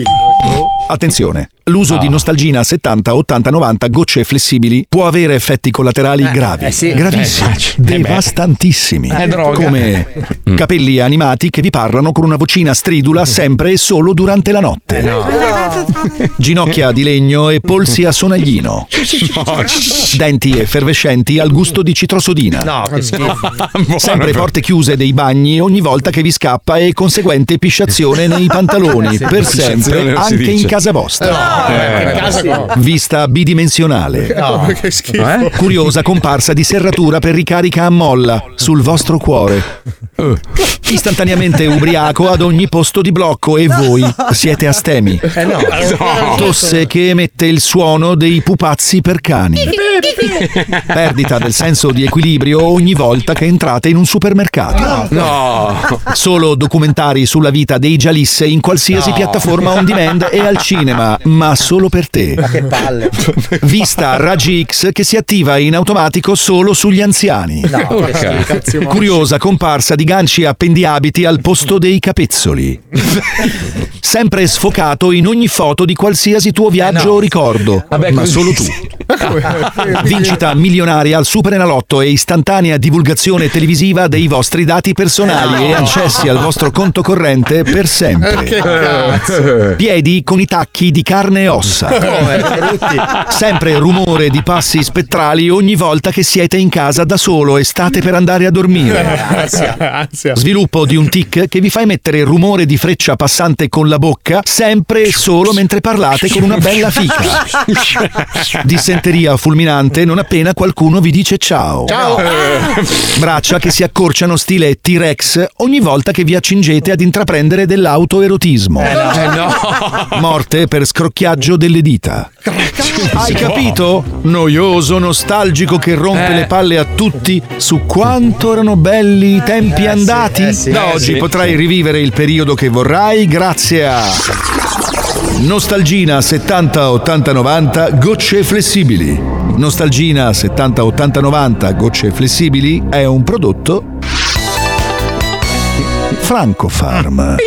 Attenzione, l'uso di Nostalgina 70, 80, 90 gocce flessibili può avere effetti collaterali gravi, gravissimi, devastantissimi, come capelli animati che vi parlano con una vocina stridula sempre e solo durante la notte, ginocchia di legno e polsi a sonaglino, denti effervescenti al gusto di citrosodina, sempre porte chiuse dei bagni ogni volta che vi scappa e conseguente pisciazione nei pantaloni per sempre, anche in casa vostra. Vista bidimensionale. Che schifo. Curiosa comparsa di serratura per ricarica a molla sul vostro cuore. Istantaneamente ubriaco ad ogni posto di blocco e voi siete astemi. Tosse che emette il suono dei pupazzi per cani. Perdita del senso di equilibrio ogni volta che entrate in un supermercato. Solo documentari sulla vita dei Gialisse in qualsiasi piattaforma on demand e al cinema, ma solo per te. Ma che palle. Vista raggi X che si attiva in automatico solo sugli anziani. Curiosa comparsa di ganci appendiabiti al posto dei capezzoli. Sempre sfocato in ogni foto di qualsiasi tuo viaggio o ricordo. Vabbè, ma solo tu. Vincita milionaria al Superenalotto e istantanea divulgazione televisiva dei vostri dati personali e accessi al vostro conto corrente per sempre. Che cazzo. Piedi con i tacchi di carne e ossa. Sempre rumore di passi spettrali ogni volta che siete in casa da solo e state per andare a dormire. Sviluppo di un tic che vi fa emettere il rumore di freccia passante con la bocca sempre e solo mentre parlate con una bella fica. Dissenteria fulminante non appena qualcuno vi dice ciao. Braccia che si accorciano stile T-Rex ogni volta che vi accingete ad intraprendere dell'autoerotismo. Morte per scrocchiaggio delle dita. Hai capito? Noioso, nostalgico che rompe le palle a tutti su quanto erano belli i tempi andati. Oggi potrai rivivere il periodo che vorrai grazie a Nostalgina 70, 80, 90 gocce flessibili. Nostalgina 70, 80, 90 gocce flessibili è un prodotto Francofarm.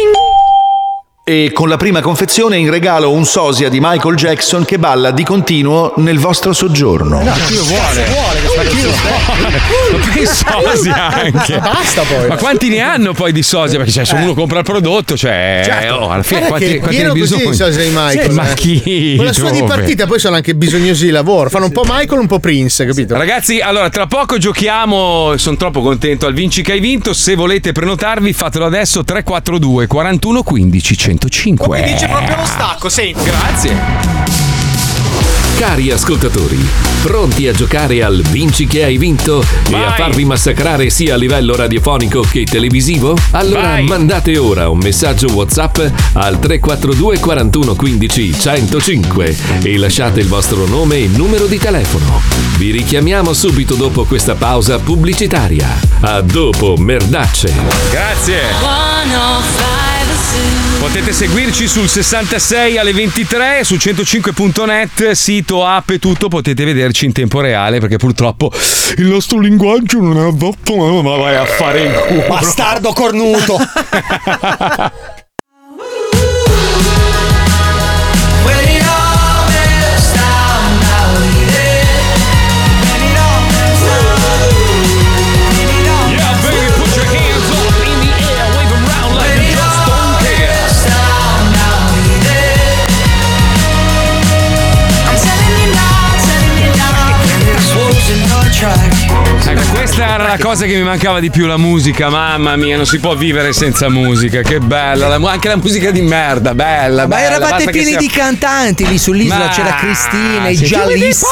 E con la prima confezione in regalo un sosia di Michael Jackson che balla di continuo nel vostro soggiorno. No, chi lo vuole? Ma chi lo vuole? Sosia anche. Basta poi. Ma quanti ne hanno poi di sosia? Perché cioè, se uno compra il prodotto, cioè certo. Oh, alla fine quanti ne bisogno? Sosia di Michael. Sì, ma chi? Con la sua dipartita poi sono anche bisognosi di lavoro. Fanno un po' Michael, un po' Prince, capito? Ragazzi, allora tra poco giochiamo. Sono troppo contento al Vinci che hai vinto. Se volete prenotarvi, fatelo adesso 342 41 15 100. 5. Come dice proprio lo stacco, senti. Grazie. Cari ascoltatori, pronti a giocare al Vinci che hai vinto? Vai. E a farvi massacrare sia a livello radiofonico che televisivo? Allora vai. Mandate ora un messaggio WhatsApp al 342 41 15 105 e lasciate il vostro nome e numero di telefono. Vi richiamiamo subito dopo questa pausa pubblicitaria. A dopo, merdacce. Grazie. Potete seguirci sul 66 alle 23 su 105.net, sito app e tutto, potete vederci in tempo reale perché purtroppo il nostro linguaggio non è adatto, ma vai a fare in culo. Bastardo cornuto. Ecco, questa era la cosa che mi mancava di più, la musica, mamma mia, non si può vivere senza musica, che bella, anche la musica di merda, bella, ma bella. Ma eravate pieni di cantanti lì sull'isola, ma... c'era Cristina, i Gialappas,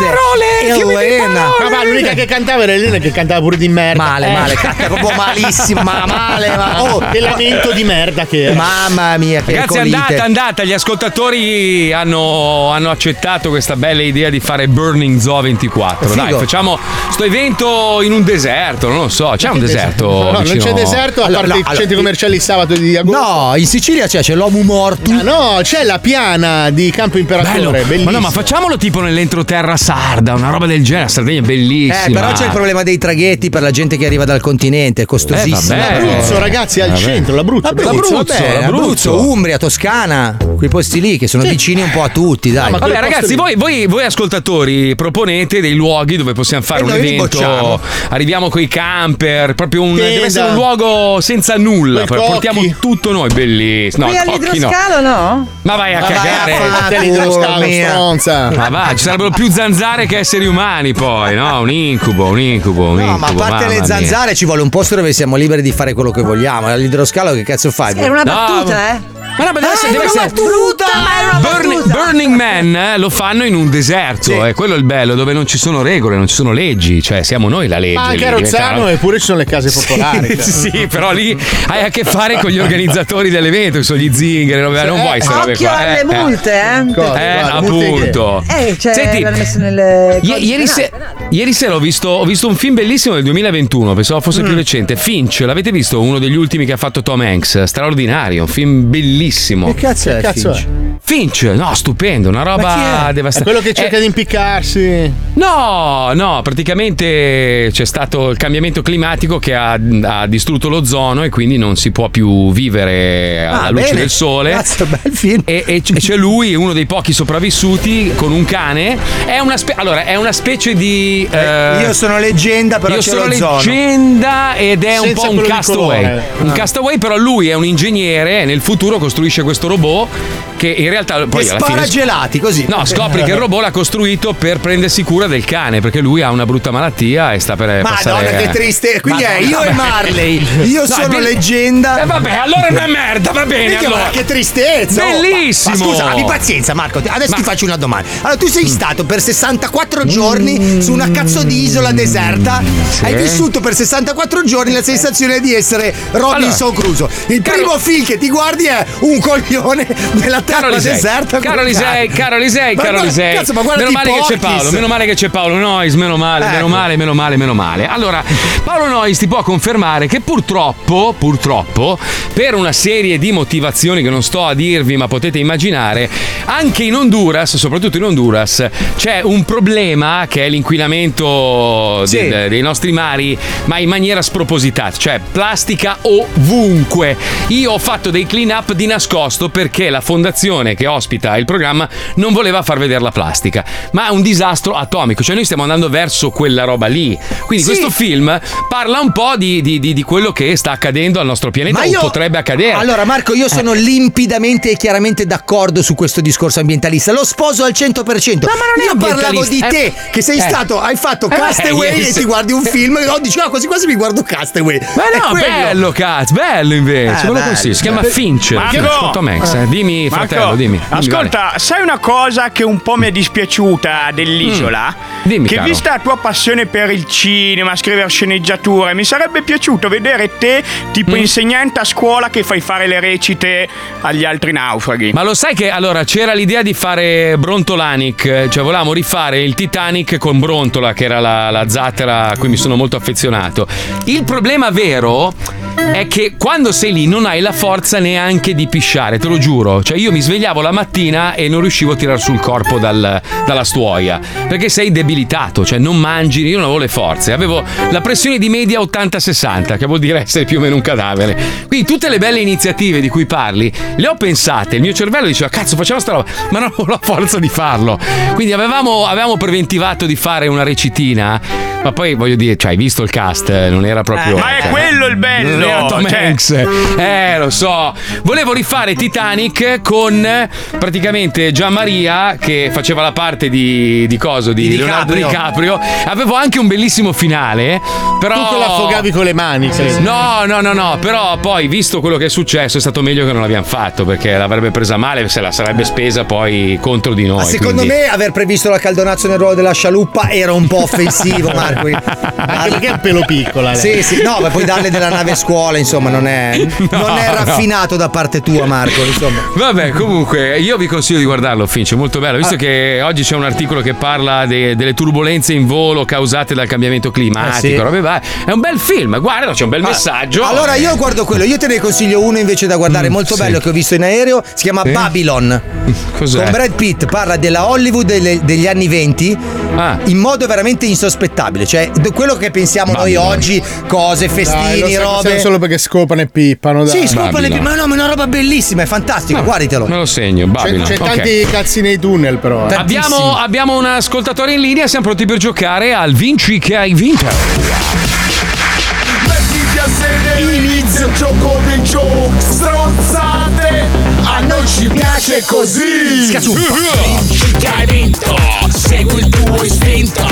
Elena. Ma l'unica che cantava era Elena, che cantava pure di merda. Male, canta proprio malissimo, ma male, ma oh, che lamento di merda che era. Mamma mia, che ragazzi, andata, gli ascoltatori hanno accettato questa bella idea di fare Burning Zoo 24. Dai, facciamo sto evento in un deserto, non lo so, c'è un deserto? No, vicino... non c'è deserto, a parte i centri commerciali sabato di agosto. No, in Sicilia c'è l'Homo Mortu. No, c'è la piana di Campo Imperatore. Bellissimo. Ma no, ma facciamolo tipo nell'entroterra sarda, una roba del genere. La Sardegna è bellissima. Però c'è il problema dei traghetti per la gente che arriva dal continente, è costosissimo. L'Abruzzo, ragazzi, al centro, l'Abruzzo, Umbria, Toscana, quei posti lì che sono vicini un po' a tutti, dai. No, vabbè, ragazzi, voi ascoltatori proponete dei luoghi dove possiamo fare un evento. Arriviamo coi camper, proprio deve essere un luogo senza nulla. Portiamo tutto noi, bellissimo. No, qui all'idroscalo no? Ma vai a cagare l'idroscalo, stronza. Ma va, ci sarebbero più zanzare che esseri umani poi, no? Un incubo. No, ma a parte le zanzare ci vuole un posto dove siamo liberi di fare quello che vogliamo. All'idroscalo che cazzo fai? Sì, è una battuta, Ma no, deve essere Burning Man, lo fanno in un deserto, sì. Quello è il bello, dove non ci sono regole, non ci sono leggi, cioè siamo noi la legge. Ma anche a Rozzano eppure ci sono le case popolari. Sì, però lì hai a che fare con gli organizzatori dell'evento, che sono gli zingari, non vuoi stare occhio qua. Alle multe, appunto. Cioè, senti, messo nelle ieri sera ho visto un film bellissimo del 2021, pensavo fosse più recente, Finch, l'avete visto? Uno degli ultimi che ha fatto Tom Hanks, straordinario, un film bellissimo. Che cazzo è Finch? Finch, no, stupendo, una roba devastante. È quello che cerca di impiccarsi. No, praticamente c'è stato il cambiamento climatico che ha distrutto l'ozono e quindi non si può più vivere alla luce del sole. Cazzo, bel film. E c'è lui, uno dei pochi sopravvissuti, con un cane. È una specie di. Io sono leggenda, però c'è l'ozono. Io sono leggenda ed è senza un po' un castaway. Un castaway, però lui è un ingegnere e nel futuro costruisce questo robot che in realtà poi alla spara fine, gelati così. No, scopri che il robot l'ha costruito per prendersi cura del cane, perché lui ha una brutta malattia e sta per passare. Madonna, che triste. Quindi io e Marley. Io sono leggenda. Vabbè, allora è una merda, va bene. Allora. Che tristezza. Bellissimo. Ma scusa, abbi pazienza, Marco. Adesso ti faccio una domanda. Allora, tu sei stato per 64 giorni su una cazzo di isola deserta. Sì. Hai vissuto per 64 giorni la sensazione di essere Robinson Crusoe. Il primo film che ti guardi è un coglione nella Caro Alisei. Cazzo, ma guarda, meno male che c'è Paolo. Meno male che c'è Paolo Noise. Meno male. Allora, Paolo Noise ti può confermare che purtroppo, per una serie di motivazioni che non sto a dirvi, ma potete immaginare, anche in Honduras, soprattutto in Honduras, c'è un problema che è l'inquinamento dei nostri mari, ma in maniera spropositata, cioè plastica ovunque. Io ho fatto dei clean up di nascosto perché la fondazione che ospita il programma non voleva far vedere la plastica, ma è un disastro atomico, cioè noi stiamo andando verso quella roba lì. Quindi questo film parla un po' di quello che sta accadendo al nostro pianeta, o potrebbe accadere. Allora Marco, io sono limpidamente e chiaramente d'accordo su questo discorso ambientalista, lo sposo al 100%. Ma non io parlavo di te, che sei stato, hai fatto Castaway e ti guardi un film e dici quasi quasi mi guardo Castaway. Ma no, bello, cazzo, bello invece, lo consiglio. Si chiama Finch. Marco, dimmi fratello, Marco, dimmi. Ascolta, vale. Sai una cosa che un po' mi è dispiaciuta dell'isola? Dimmi, che caro. Vista la tua passione per il cinema, scrivere sceneggiature, mi sarebbe piaciuto vedere te tipo insegnante a scuola che fai fare le recite agli altri naufraghi. Ma lo sai che allora c'era l'idea di fare Brontolanic, cioè volevamo rifare il Titanic con Brontola, che era la zattera a cui mi sono molto affezionato. Il problema vero è che quando sei lì non hai la forza neanche di pisciare, te lo giuro. Cioè io mi svegliavo la mattina e non riuscivo a tirar sul corpo dalla stuoia, perché sei debilitato, cioè non mangi. Io non avevo le forze, avevo la pressione di media 80-60, che vuol dire essere più o meno un cadavere. Quindi tutte le belle iniziative di cui parli le ho pensate, il mio cervello diceva cazzo facciamo sta roba, ma non avevo la forza di farlo. Quindi avevamo preventivato di fare una recitina, ma poi voglio dire, cioè hai visto il cast, non era proprio ma è quello il bello. Lo so. Volevo rifare Titanic con praticamente Gianmaria che faceva la parte di Leonardo DiCaprio. Avevo anche un bellissimo finale, però tu te la affogavi con le mani. No, però poi visto quello che è successo è stato meglio che non l'abbiamo fatto, perché l'avrebbe presa male, se la sarebbe spesa poi contro di noi. Secondo me aver previsto la Caldonazzo nel ruolo della scialuppa era un po' offensivo, Marco. Anche perché è un pelo piccola. Sì, no, ma puoi darle della nave scuola, insomma non è raffinato da parte tua, Marco, insomma. Vabbè, comunque io vi consiglio di guardarlo Finch, è molto bello, visto che oggi c'è un articolo che parla delle turbolenze in volo causate dal cambiamento climatico, è un bel film, guarda, c'è un bel messaggio. Allora io guardo quello, io te ne consiglio uno invece da guardare, molto bello, che ho visto in aereo, si chiama Babylon. Cos'è? Con Brad Pitt, parla della Hollywood degli anni 20 in modo veramente insospettabile, cioè quello che pensiamo noi oggi, cose, festini, robe, solo perché scopano e pippano. Sì, scopano e pippano, ma no, ma è una roba bellissima, è fantastico, guardatelo. Me lo segno, Babylon. C'è tanti cazzi nei tunnel, però. Abbiamo un ascoltatore in linea, siamo pronti per giocare al Vinci che hai vinto. Mettiti a sedere, inizia il gioco del gioco, strozzate, a noi ci piace così. Vinci che hai vinto, segui il tuo istinto.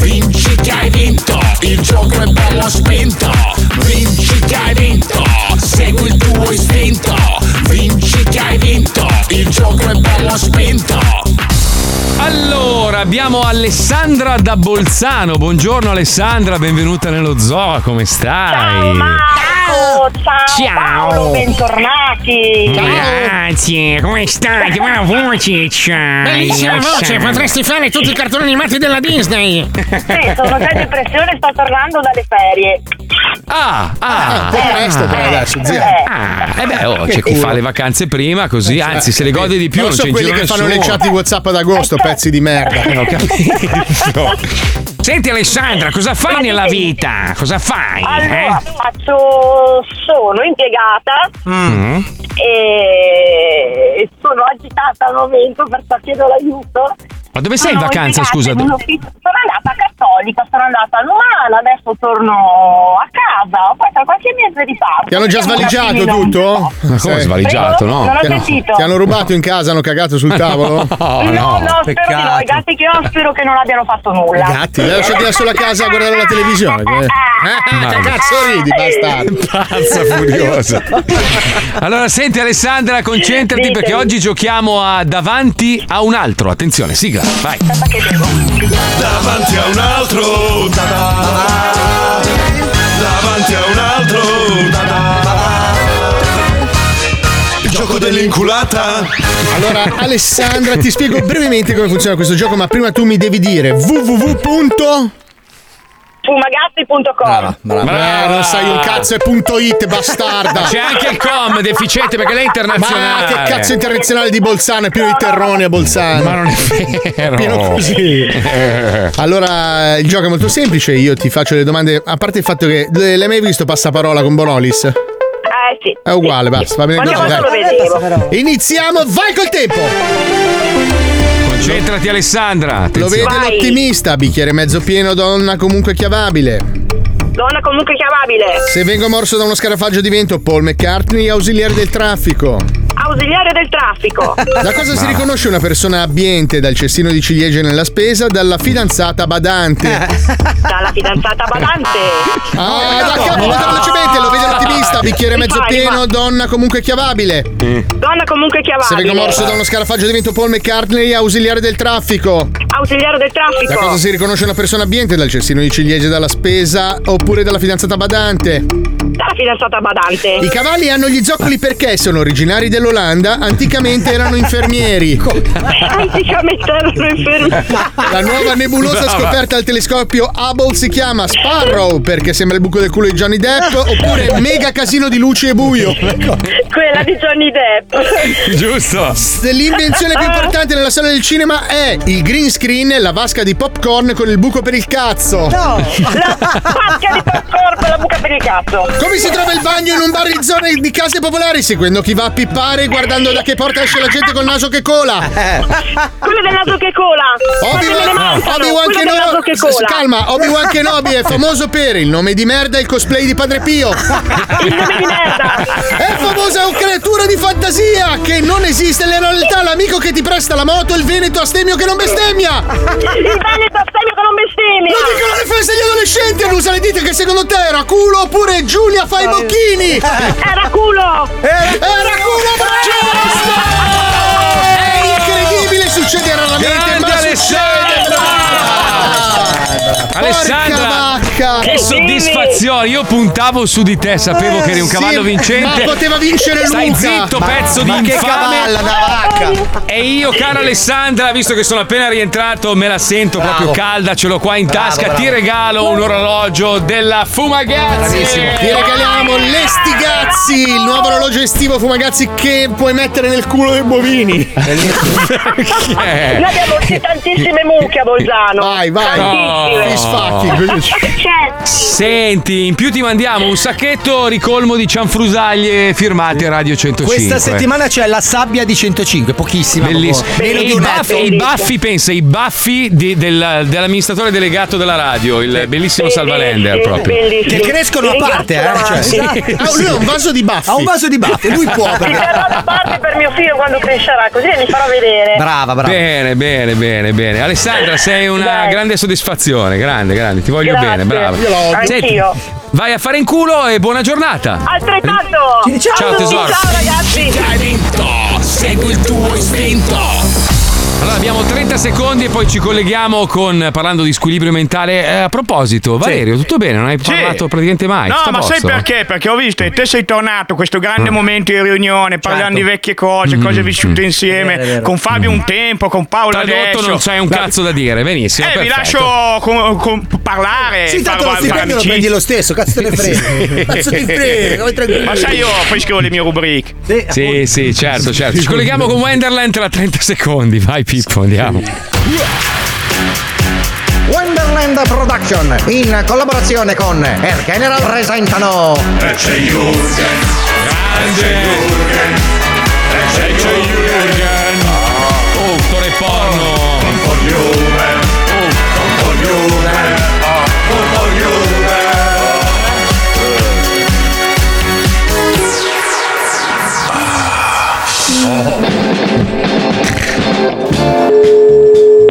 Vinci che hai vinto, il gioco è bello spinto. Vinci che hai vinto, segui il tuo istinto. Vinci che hai vinto, il gioco è bello spinto. Allora, abbiamo Alessandra da Bolzano. Buongiorno Alessandra, benvenuta nello zoo, come stai? Ciao Marco, ciao. Paolo, bentornati. Grazie, come stai? Che buona voce c'hai. Bellissima voce, potresti fare tutti i cartoni animati della Disney. Sì, sono già in depressione, sto tornando dalle ferie. Un po' presto però adesso, zia. C'è chi fa le vacanze prima, così, anzi se le gode di più. Non so, c'è quelli che fanno le chat di WhatsApp ad agosto, pezzi di merda. Senti Alessandra, cosa fai nella vita? Cosa fai? Allora, sono impiegata e sono agitata al momento, perché chiedo l'aiuto. Ma dove sei in vacanza, scusa? Sono andata a Cattolica, sono andata a Lugano, adesso torno a casa, poi tra qualche mese ritardo. Ti hanno già svaligiato tutto? Ma come svaligiato? No? Non ho sentito. Ti hanno rubato in casa, hanno cagato sul tavolo? No, spero di no, i gatti che ho spero che non abbiano fatto nulla. Gatti? Li lasciati là solo a casa a guardare la televisione? Che cazzo ridi, bastardo? Pazza furiosa. Allora senti Alessandra, concentrati perché oggi giochiamo a Davanti a un altro. Attenzione, sigla. Vai. Davanti a un altro, davanti a un altro, il gioco delle inculata? Allora, Alessandra, ti spiego brevemente come funziona questo gioco, ma prima tu mi devi dire www.fumagazzi.com. Brava, non sai un cazzo, è.it, bastarda. C'è anche il com deficiente perché lei è internazionale. Ma che cazzo internazionale di Bolzano, è pieno di terroni a Bolzano. Ma non è vero. Pieno così. Allora, il gioco è molto semplice, io ti faccio le domande, a parte il fatto che l'hai mai visto Passaparola con Bonolis? Sì. È uguale, basta, va bene così. Iniziamo, vai col tempo. Concentrati Alessandra. Attenzione. Lo vede l'ottimista, bicchiere mezzo pieno, donna comunque chiavabile. Donna comunque chiavabile. Se vengo morso da uno scarafaggio divento Paul McCartney, ausiliare del traffico. Ausiliare del traffico. Da cosa si riconosce una persona abbiente? Dal cestino di ciliegie nella spesa, dalla fidanzata badante. Dalla fidanzata badante. Ah, da capo, molto velocemente, lo vede l'ottimista, bicchiere mezzo pieno, donna comunque chiavabile. Donna comunque chiavabile. Se vengo morso da uno scarafaggio divento Paul McCartney, ausiliare del traffico. Ausiliare del traffico. Da cosa si riconosce una persona abbiente? Dal cestino di ciliegie, dalla spesa oppure dalla fidanzata badante. Dalla fidanzata badante. I cavalli hanno gli zoccoli perché sono originari dell'Olanda. Anticamente erano infermieri. Anticamente erano infermieri. La nuova nebulosa scoperta al telescopio Hubble si chiama Sparrow perché sembra il buco del culo di Johnny Depp, oppure mega casino di luce e buio. Quella di Johnny Depp. Giusto. L'invenzione più importante nella storia del cinema è il green screen, la vasca di popcorn con il buco per il cazzo. No, la vasca di popcorn con la buca per il cazzo. Come si trova il bagno in un bar in zone di case popolari? Seguendo chi va a pippare, guardando da che porta esce la gente col naso che cola. Quello del naso che cola. Obi-Wan Kenobi. Calma, Obi-Wan Kenobi è famoso per il nome di merda e il cosplay di Padre Pio. Il nome di merda. È famosa una creatura di fantasia che non esiste nella realtà, l'amico che ti presta la moto, il veneto astemio che non bestemmia. Il veneto astemio che non bestemmia. Lo dicono le feste agli adolescenti, non usa le dita, che secondo te era culo oppure Giulia fa i bocchini. Era culo. Era culo. È incredibile, succede raramente, ma succede. Alessandra, che soddisfazione, io puntavo su di te, sapevo che eri un cavallo vincente, ma poteva vincere Luca. Stai zitto, pezzo di infame. E io, cara Alessandra, visto che sono appena rientrato, me la sento proprio calda, ce l'ho qua in tasca, ti regalo un orologio della Fumagazzi. Ti regaliamo l'Estigazzi, il nuovo orologio estivo Fumagazzi che puoi mettere nel culo dei bovini. Noi abbiamo tantissime mucche a Bolzano. Vai no. Sfacchi. Senti, in più ti mandiamo un sacchetto ricolmo di cianfrusaglie firmate Radio 105. Questa settimana c'è la sabbia di 105, pochissima. Bellissimo. I baffi, pensa, i baffi dell'amministratore delegato della radio, il bellissimo Salvalender proprio. Bellissimo. Che crescono a parte, cioè. Esatto. Lui ha un vaso di baffi. Lui può. Mi terrà da parte per mio figlio quando crescerà, così li farò vedere. Brava. Bene. Alessandra, sei una grande soddisfazione, grande. Ti voglio bene, brava. Anch'io. Vai a fare in culo e buona giornata. Altrettanto. Ciao tesoro. Ciao ragazzi. Hai vinto. Segui il tuo istinto. Allora abbiamo 30 secondi e poi ci colleghiamo con, parlando di squilibrio mentale. A proposito, Valerio, tutto bene? Non hai parlato praticamente mai. No, ma sai perché? Perché ho visto che te sei tornato, questo grande momento di riunione, parlando di vecchie cose vissute insieme, con Fabio un tempo, con Paolo adesso. Non c'hai un cazzo da dire, benissimo. Vi lascio parlare. Sì, tanto lo stipendio lo prendi lo stesso, cazzo te ne frega. Cazzo ti frega. Ma sai, io poi scrivo le mie rubriche. Sì, certo. Ci colleghiamo con Wonderland tra 30 secondi, vai. Pippo, andiamo. Wonderland Production in collaborazione con Air General presentano Ecce Jürgen. Oh, attore porno. Un po' Jürgen.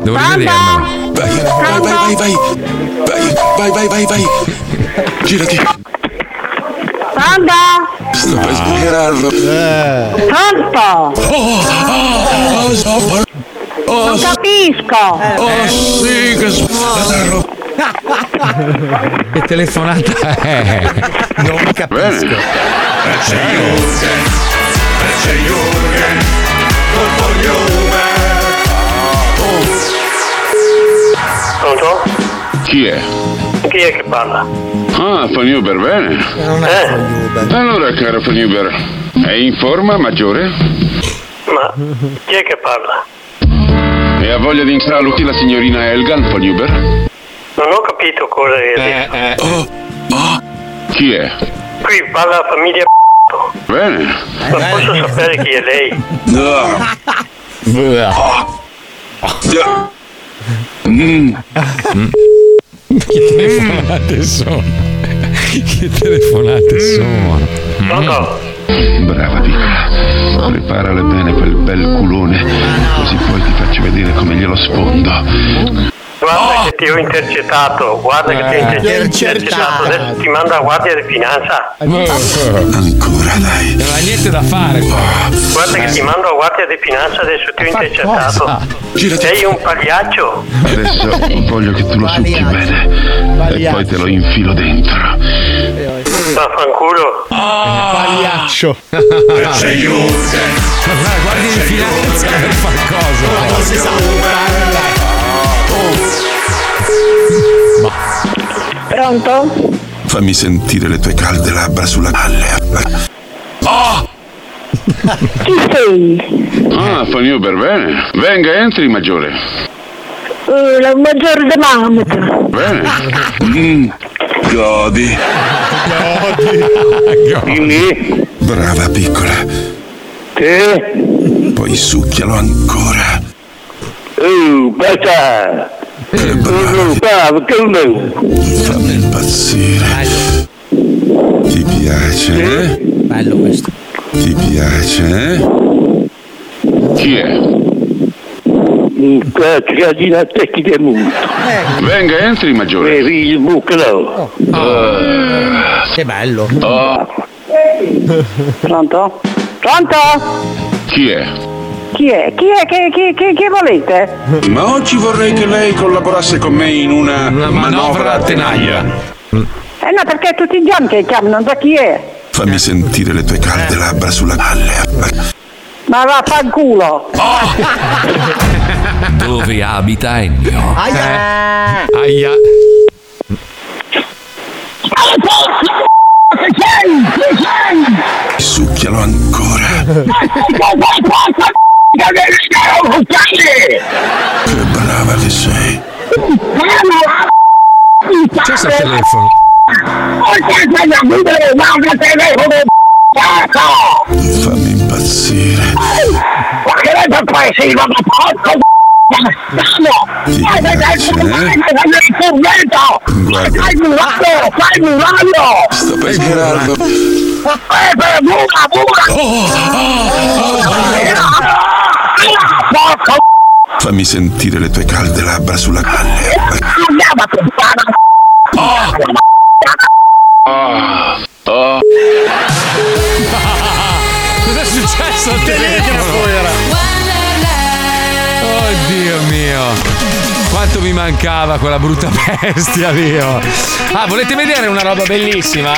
Devo rivedermelo. Vai. Girati. Panda! Sto per sbirarlo. Pronto! Oh, non capisco! Oh sì, che sbirarlo! Che telefonata è? Non capisco! c'è Jürgen col cognome. Pronto? Chi è? Chi è che parla? Ah, Fanny Uber, bene. Non è Fanny Uber. Allora, caro Fanny Uber, è in forma maggiore? Ma chi è che parla? E ha voglia di insaluti la signorina Elgan, Fanny Uber? Non ho capito cosa è. Chi è? Qui parla la famiglia. Bene. Non posso sapere chi è lei? No. Che telefonate sono? Pronto? Brava piccola, preparale bene quel bel culone, così poi ti faccio vedere come glielo sfondo. Guarda che ti ho intercettato, guarda che ti ho intercettato, adesso ti manda la guardia di finanza. Ancora dai. Non ha niente da fare. Guarda che ti mando la guardia di finanza, adesso ti ho intercettato. Sei un pagliaccio. Adesso voglio che tu lo succhi bene. Pagliaccio. E poi te lo infilo dentro. Vaffanculo. Pagliaccio. C'è Jürgen. Guardi di finanza per far cosa? Pronto? Fammi sentire le tue calde labbra sulla pelle. Chi sei? Ah, Fanny Uber, bene. Venga, entri, maggiore. La maggiore demometro. Bene. Godi. Brava piccola. Che? Poi succhialo ancora. Bacia. Fammi impazzire. Bello. Ti piace? Bello questo. Ti piace? Chi è? Cittadina Tecchi del Mundo. Venga, entri, maggiore. Per il bucleo. Che bello. Pronto? Pronto? Chi è? Chi è? Che volete? Ma oggi vorrei che lei collaborasse con me in una manovra a tenaglia. No, perché tutti i giorni che chiamano, da chi è? Fammi sentire le tue calde labbra sulla pelle. Ma vaffanculo! Dove abita Ennio? Aia! Succhialo ancora! Che brava che sei. C'è sta telefono. Fammi impazzire. Ti piace? Guarda. Sto per girarlo. Fammi sentire le tue calde labbra sulla pelle. Cos'è successo al telefono? Oddio mio, quanto mi mancava quella brutta bestia lì. Volete vedere una roba bellissima?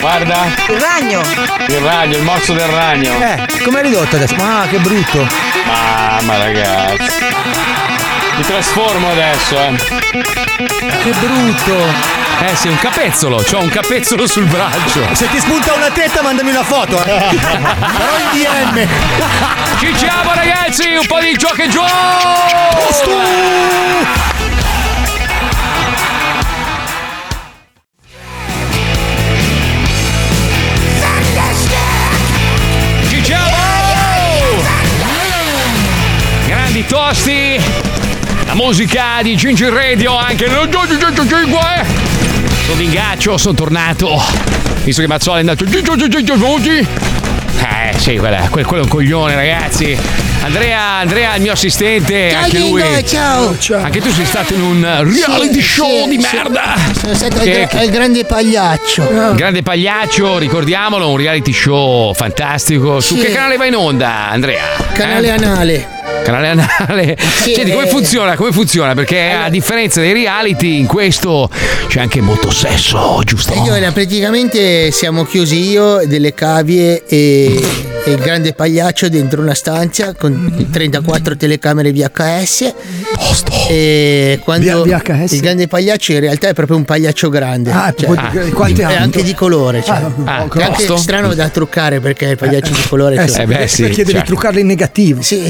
Guarda. Il ragno, il morso del ragno. Com'è ridotto adesso? Ma che brutto. Mamma ragazzi, mi trasformo adesso. Che brutto. Sì, un capezzolo, c'ho un capezzolo sul braccio. Se ti spunta una tetta mandami una foto. Però in DM. Ci siamo ragazzi, un po' di gioco e gioco. Grandi tosti, la musica di Gigi Radio, anche lo sono in ghiaccio, sono tornato. Visto che Mazzoni è andato. Sì, quello è un coglione, ragazzi. Andrea, il mio assistente, ciao, anche lui. Ciao. Anche tu sei stato in un reality show di merda. Sono stato il grande pagliaccio. Il grande pagliaccio, ricordiamolo, un reality show fantastico. Su che canale va in onda, Andrea? Canale Anale. Canale anale. Senti, come funziona? Come funziona? Perché a differenza dei reality, in questo c'è anche molto sesso, giusto? Signora, praticamente siamo chiusi io, delle cavie e il grande pagliaccio dentro una stanza con 34 telecamere VHS. E quando il grande pagliaccio in realtà è proprio un pagliaccio grande, quanto è anche di colore, cioè. È anche strano da truccare perché il pagliaccio di colore perché devi truccarlo in negativo. Sì.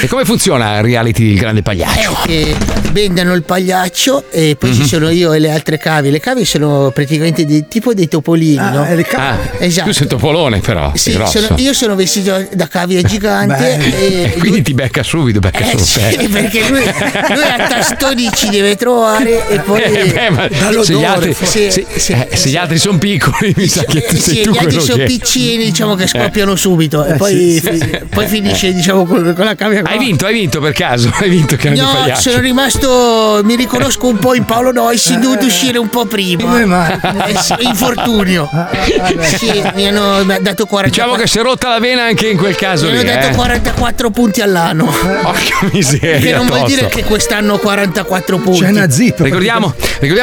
E come funziona il reality del grande pagliaccio? Bendano il pagliaccio e poi ci sono io e le altre cavie. Le cavie sono praticamente tipo dei topolini, no? Le cavie. Esatto. Tu sei topolone, però. Sì, io sono vestito da cavia gigante. E quindi lui ti becca subito. Sì, perché lui a tastoni ci deve trovare e poi. Se gli altri sono piccoli, mi sa che sei tu. Se gli altri sono piccini, diciamo che scoppiano subito. E poi finisce, diciamo, con la cavia. Hai vinto per caso? Hai vinto che no, sono rimasto, mi riconosco un po' in Paolo Noise, dovuto uscire un po' prima. Infortunio. Sì, mi hanno dato 40. Diciamo che si è rotta la vena anche in quel caso. Mi hanno dato 44 punti all'anno. Porca miseria. Che non vuol dire che quest'anno ho 44 punti. C'è una zip. Ricordiamo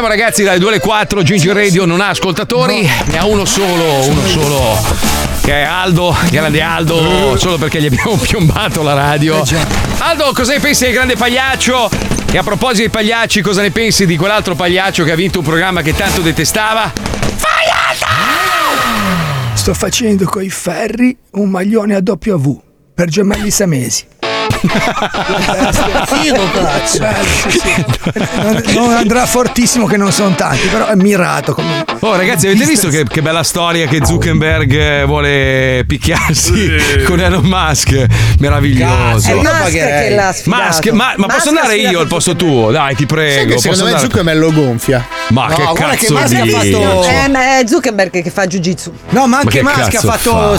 ragazzi, dalle 2 alle 4 Ginger Radio non ha ascoltatori, ne ha uno solo. Che è Aldo, grande Aldo, solo perché gli abbiamo piombato la radio. Aldo, cosa ne pensi del grande pagliaccio? E a proposito dei pagliacci, cosa ne pensi di quell'altro pagliaccio che ha vinto un programma che tanto detestava? Faiata! Sto facendo coi ferri un maglione a W per gemelli siamesi. Non andrà fortissimo, che non sono tanti, però è mirato comunque. Oh ragazzi, avete visto che bella storia che Zuckerberg vuole picchiarsi con Elon Musk? Meraviglioso. È Musk che l'ha sfidato. Ma posso andare io al posto tuo? Dai, ti prego. Secondo me Zuckerberg lo gonfia. Ma no, che cazzo, guarda che Musk ha fatto. Ma è Zuckerberg che fa jiu-jitsu. No, ma anche Musk ha fatto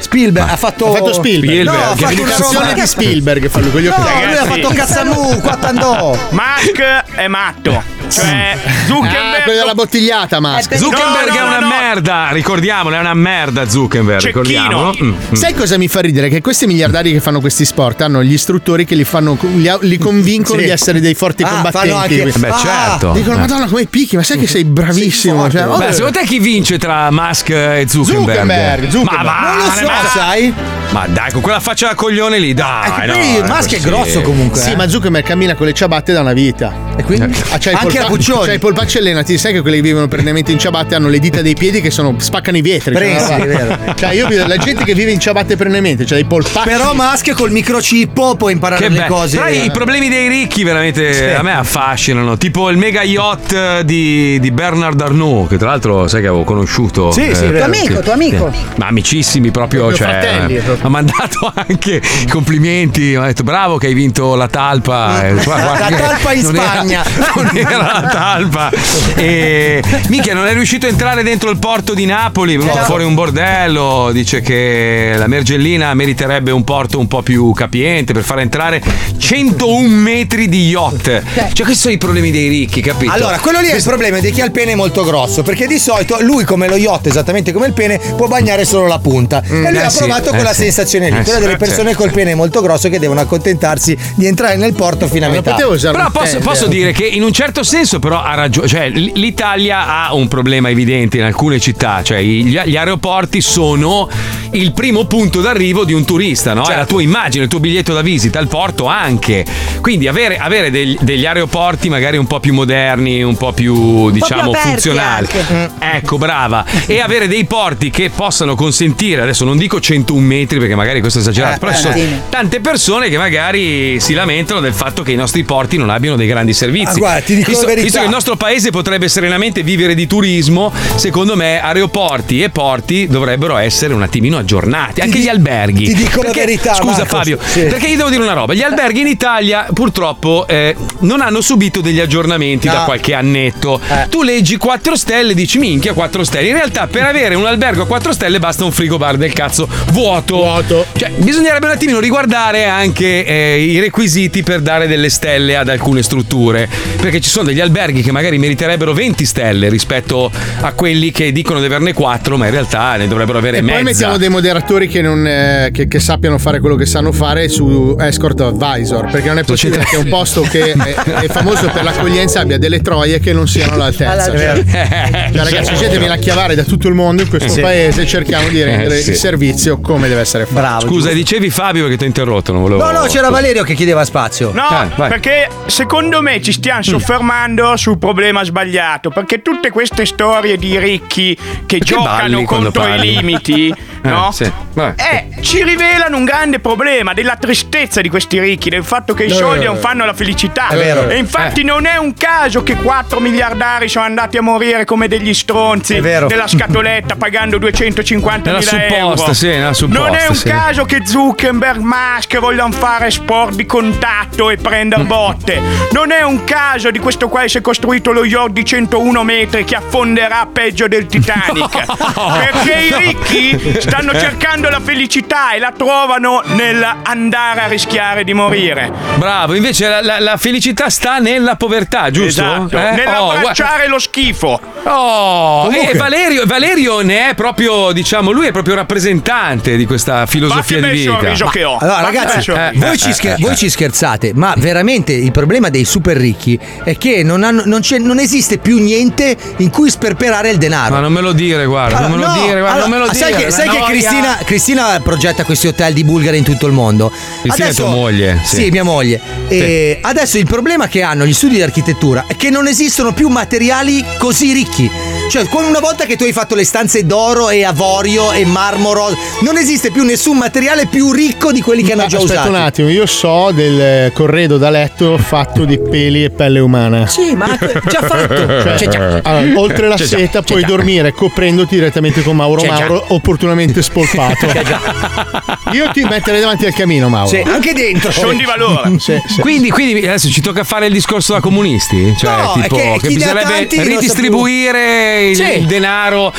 Spielberg. Ha fatto Spielberg. No, ha fatto una roba di Spielberg, fallo con gli occhi. Lui ha fatto Cazzamù, qua andò. Musk è matto. Cioè Zuckerberg, quella della bottigliata, Musk. Zuckerberg è una merda, ricordiamolo, è una merda Zuckerberg, Cecchino. Ricordiamolo. Sai cosa mi fa ridere? Che questi miliardari che fanno questi sport hanno gli istruttori che li convincono di essere dei forti combattenti. Certo. Dicono: "Madonna, come picchi, ma sai che sei bravissimo". Cioè, secondo te chi vince tra Musk e Zuckerberg? Ma non lo so, sai? Ma dai, con quella faccia da coglione lì, dai. No, Musk è grosso comunque. Sì, ma Zuckerberg cammina con le ciabatte da una vita. E quindi anche la Puccioni. C'hai i polpacci, Elena, ti sai che quelli che vivono perennemente in ciabatte hanno le dita dei piedi che spaccano i vetri. È vero. Cioè, io vedo la gente che vive in ciabatte perennemente, cioè i polpacci. Però Musk col microchippo può imparare le cose. Tra i problemi dei ricchi veramente a me affascinano, tipo il mega yacht di Bernard Arnault, che tra l'altro sai che avevo conosciuto. Tuo amico. Ma amicissimi proprio, fratelli, proprio. Ha mandato anche complimenti, ha detto bravo che hai vinto la talpa. La talpa in Spagna. Non era la talpa. E minchia, non è riuscito a entrare dentro il porto di Napoli, fuori un bordello. Dice che la Mergellina meriterebbe un porto un po' più capiente per far entrare 101 metri di yacht. Cioè, questi sono i problemi dei ricchi, capito? Allora, quello lì è il problema di chi ha il pene molto grosso, perché di solito lui, come lo yacht, esattamente come il pene, può bagnare solo la punta. E lui ha provato quella sensazione lì, quella delle persone col pene molto grosso che devono accontentarsi di entrare nel porto fino a metà. Però posso dire che in un certo senso però ha ragione, cioè l'Italia ha un problema evidente in alcune città, cioè gli aeroporti sono il primo punto d'arrivo di un turista, no? È la tua immagine, il tuo biglietto da visita, il porto anche. Quindi avere degli aeroporti magari un po' più moderni, un po' più, diciamo, funzionali. Ecco, brava. E avere dei porti che possano consentire, adesso non dico 101 metri perché magari questo è esagerato, però ci sono tante persone che magari si lamentano del fatto che i nostri porti non abbiano dei grandi servizi. Guarda, ti dico la verità. Visto che il nostro paese potrebbe serenamente vivere di turismo, secondo me aeroporti e porti dovrebbero essere un attimino aggiornati, anche gli alberghi. Ti dico la verità. Scusa, Marco, Fabio, perché io devo dire una roba: gli alberghi in Italia purtroppo non hanno subito degli aggiornamenti da qualche annetto. Tu leggi 4 stelle e dici minchia 4 stelle. In realtà per avere un albergo a 4 stelle basta un frigobar del cazzo vuoto. Cioè bisognerebbe un attimino riguardare anche i requisiti per dare delle stelle ad alcune strutture, perché ci sono degli alberghi che magari meriterebbero 20 stelle rispetto a quelli che dicono di averne 4, ma in realtà ne dovrebbero avere mezza. dei moderatori che non che sappiano fare quello che sanno fare su Escort Advisor, perché non è possibile che un posto che è famoso per l'accoglienza abbia delle troie che non siano all'altezza. Ragazzi, siete a chiavare da tutto il mondo in questo paese, cerchiamo di rendere il servizio come deve essere fatto. Bravo. Scusa, dicevi Fabio perché ti ho interrotto, non volevo. No, c'era Valerio che chiedeva spazio. No, perché secondo me ci stiamo soffermando sul problema sbagliato, perché tutte queste storie di ricchi che giocano contro i limiti, no? Sì. Ci rivelano un grande problema della tristezza di questi ricchi, del fatto che i soldi non fanno la felicità. È vero. E infatti non è un caso che 4 miliardari sono andati a morire come degli stronzi della scatoletta pagando 250.000 euro. Sì, non è un caso che Zuckerberg, Musk vogliano fare sport di contatto e prendano botte. Non è un caso di questo qua che si è costruito lo yacht di 101 metri che affonderà peggio del Titanic. Perché i ricchi stanno cercando la felicità e la trovano nell'andare a rischiare di morire. Bravo, invece la felicità sta nella povertà, giusto? Esatto. Nell'abbracciare lo schifo. Valerio ne è proprio, diciamo, lui è proprio rappresentante di questa filosofia di vita. Allora, ragazzi, voi ci scherzate, ma veramente il problema dei super ricchi è che non esiste più niente in cui sperperare il denaro. Ma non me lo dire, guarda, sai che Cristina progetta questi hotel di bulgari in tutto il mondo. Cristina è tua moglie. Sì, mia moglie. E adesso il problema che hanno gli studi di architettura è che non esistono più materiali così ricchi. Cioè, una volta che tu hai fatto le stanze d'oro e avorio e marmoro, non esiste più nessun materiale più ricco di quelli che hanno già usato. Aspetta un attimo, io so del corredo da letto fatto di peli e pelle umana. Sì, ma già fatto. Allora, oltre la seta puoi dormire coprendoti direttamente con Mauro opportunamente spolpato. Io ti metterei davanti al camino, Mauro. Sì, anche dentro. Sono di valore. Sì. Quindi adesso ci tocca fare il discorso da comunisti. Cioè, no, tipo, che bisognerebbe ridistribuire il denaro.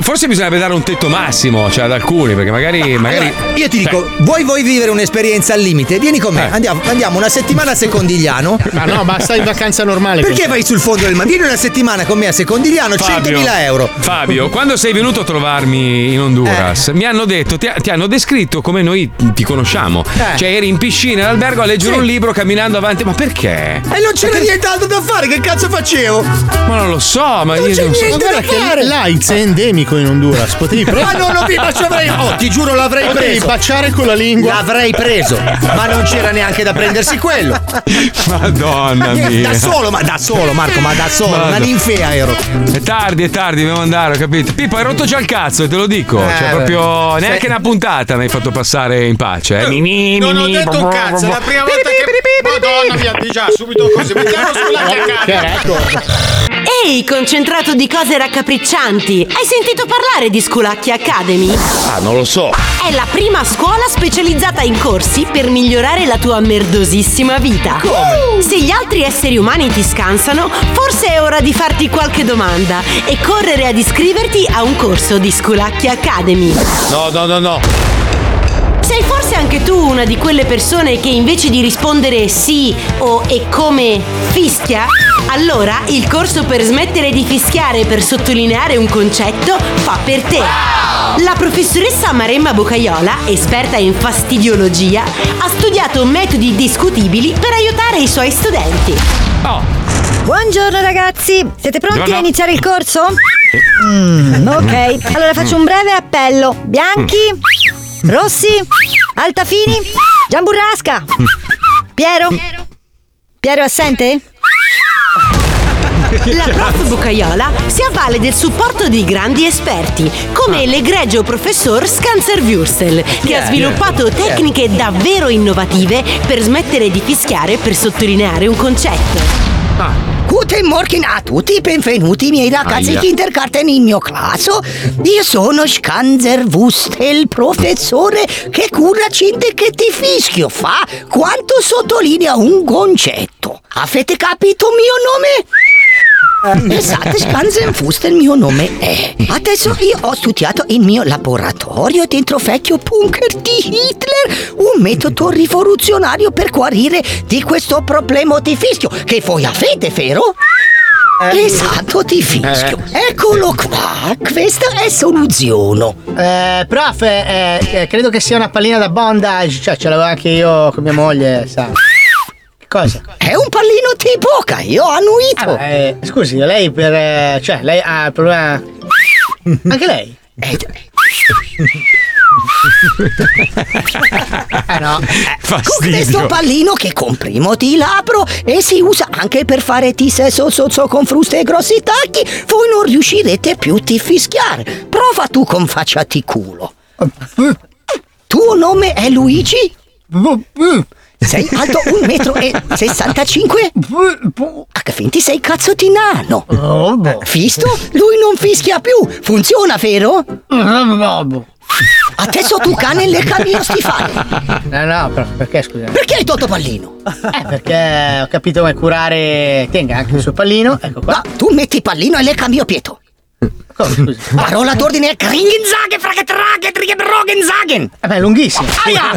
Forse bisognerebbe dare un tetto massimo, cioè ad alcuni, perché magari... Allora, io ti dico, vuoi vivere un'esperienza al limite? Vieni con me, andiamo una settimana a Secondigliano. Ma no, ma stai in vacanza normale. Perché vai sul fondo del mare? Vieni una settimana con me a Secondigliano, 100.000 euro. Fabio, quando sei venuto a trovarmi in Honduras, mi hanno detto, ti hanno descritto come noi ti conosciamo. Cioè, eri in piscina in albergo a leggere un libro camminando avanti. Ma perché? E non c'era niente altro da fare, che cazzo facevo? Ma non lo so, ma io non so. Guarda che l'AIDS è endemico in Honduras. Potevi prendere. Ma non lo avrei. Ti giuro, l'avrei preso. Baciare con la lingua. L'avrei preso. Ma non c'era neanche da prendersi quello. Madonna mia. Da solo, Marco, una ninfea ero. È tardi, dobbiamo andare, ho capito. Pippo, hai rotto già il cazzo, te lo dico. Cioè, proprio neanche una puntata mi hai fatto passare in pace. Non ho detto un cazzo, la prima volta che. Madonna mia, già subito così. Mettiamo sulla cacca. Ehi, concentrato di cose raccapriccianti, hai sentito parlare di Scolacchi Academy? Ah, non lo so. È la prima scuola specializzata in corsi per migliorare la tua merdosissima vita. Come? Se gli altri esseri umani ti scansano, forse è ora di farti qualche domanda e correre ad iscriverti a un corso di Scolacchi Academy. No. Sei forse anche tu una di quelle persone che invece di rispondere sì o e come fischia? Allora il corso per smettere di fischiare per sottolineare un concetto fa per te. La professoressa Maremma Boccaiola, esperta in fastidiologia, ha studiato metodi discutibili per aiutare i suoi studenti. Buongiorno ragazzi, siete pronti a iniziare il corso? Ok, allora faccio un breve appello. Bianchi, Rossi, Altafini, Giamburrasca, Piero assente? La prof Boccaiola si avvale del supporto di grandi esperti come l'egregio professor Scanserwürstel, che ha sviluppato tecniche davvero innovative per smettere di fischiare per sottolineare un concetto. Guten Morgen a tutti, benvenuti miei ragazzi Kindergarten in mio classo. Io sono Scanserwürstel, il professore che cura gente che ti fischio fa quanto sottolinea un concetto. Avete capito mio nome? Esatto, Scanserwürstel mio nome è. Adesso io ho studiato in mio laboratorio dentro vecchio bunker di Hitler un metodo rivoluzionario per guarire di questo problema di fischio che voi avete, vero? Esatto, ti fischio. Eccolo qua, questa è soluzione. Prof, credo che sia una pallina da bondage. Cioè, ce l'avevo anche io con mia moglie, sa. Cosa? È un pallino tipo che ho annuito. Scusi, lei per... cioè, lei ha il problema... Anche lei? No. Con questo pallino che comprimo ti labbro e si usa anche per fare tisse con fruste e grossi tacchi, voi non riuscirete più ti fischiare. Prova tu con faccia ti culo. Tuo nome è Luigi? Sei alto 1,65 metri? H20 sei cazzottinano. Fisto? Lui non fischia più. Funziona, vero? Adesso tu cane le cammino stifale. No, però perché scusa? Perché hai tolto pallino? Perché ho capito come curare. Tenga anche il suo pallino, ecco qua. No, tu metti pallino e le cambio pieto. Cosa, scusa? Parola d'ordine è Kringenzagen, Fragetrage, Trigenzagen. Vabbè, è lunghissimo. Aia!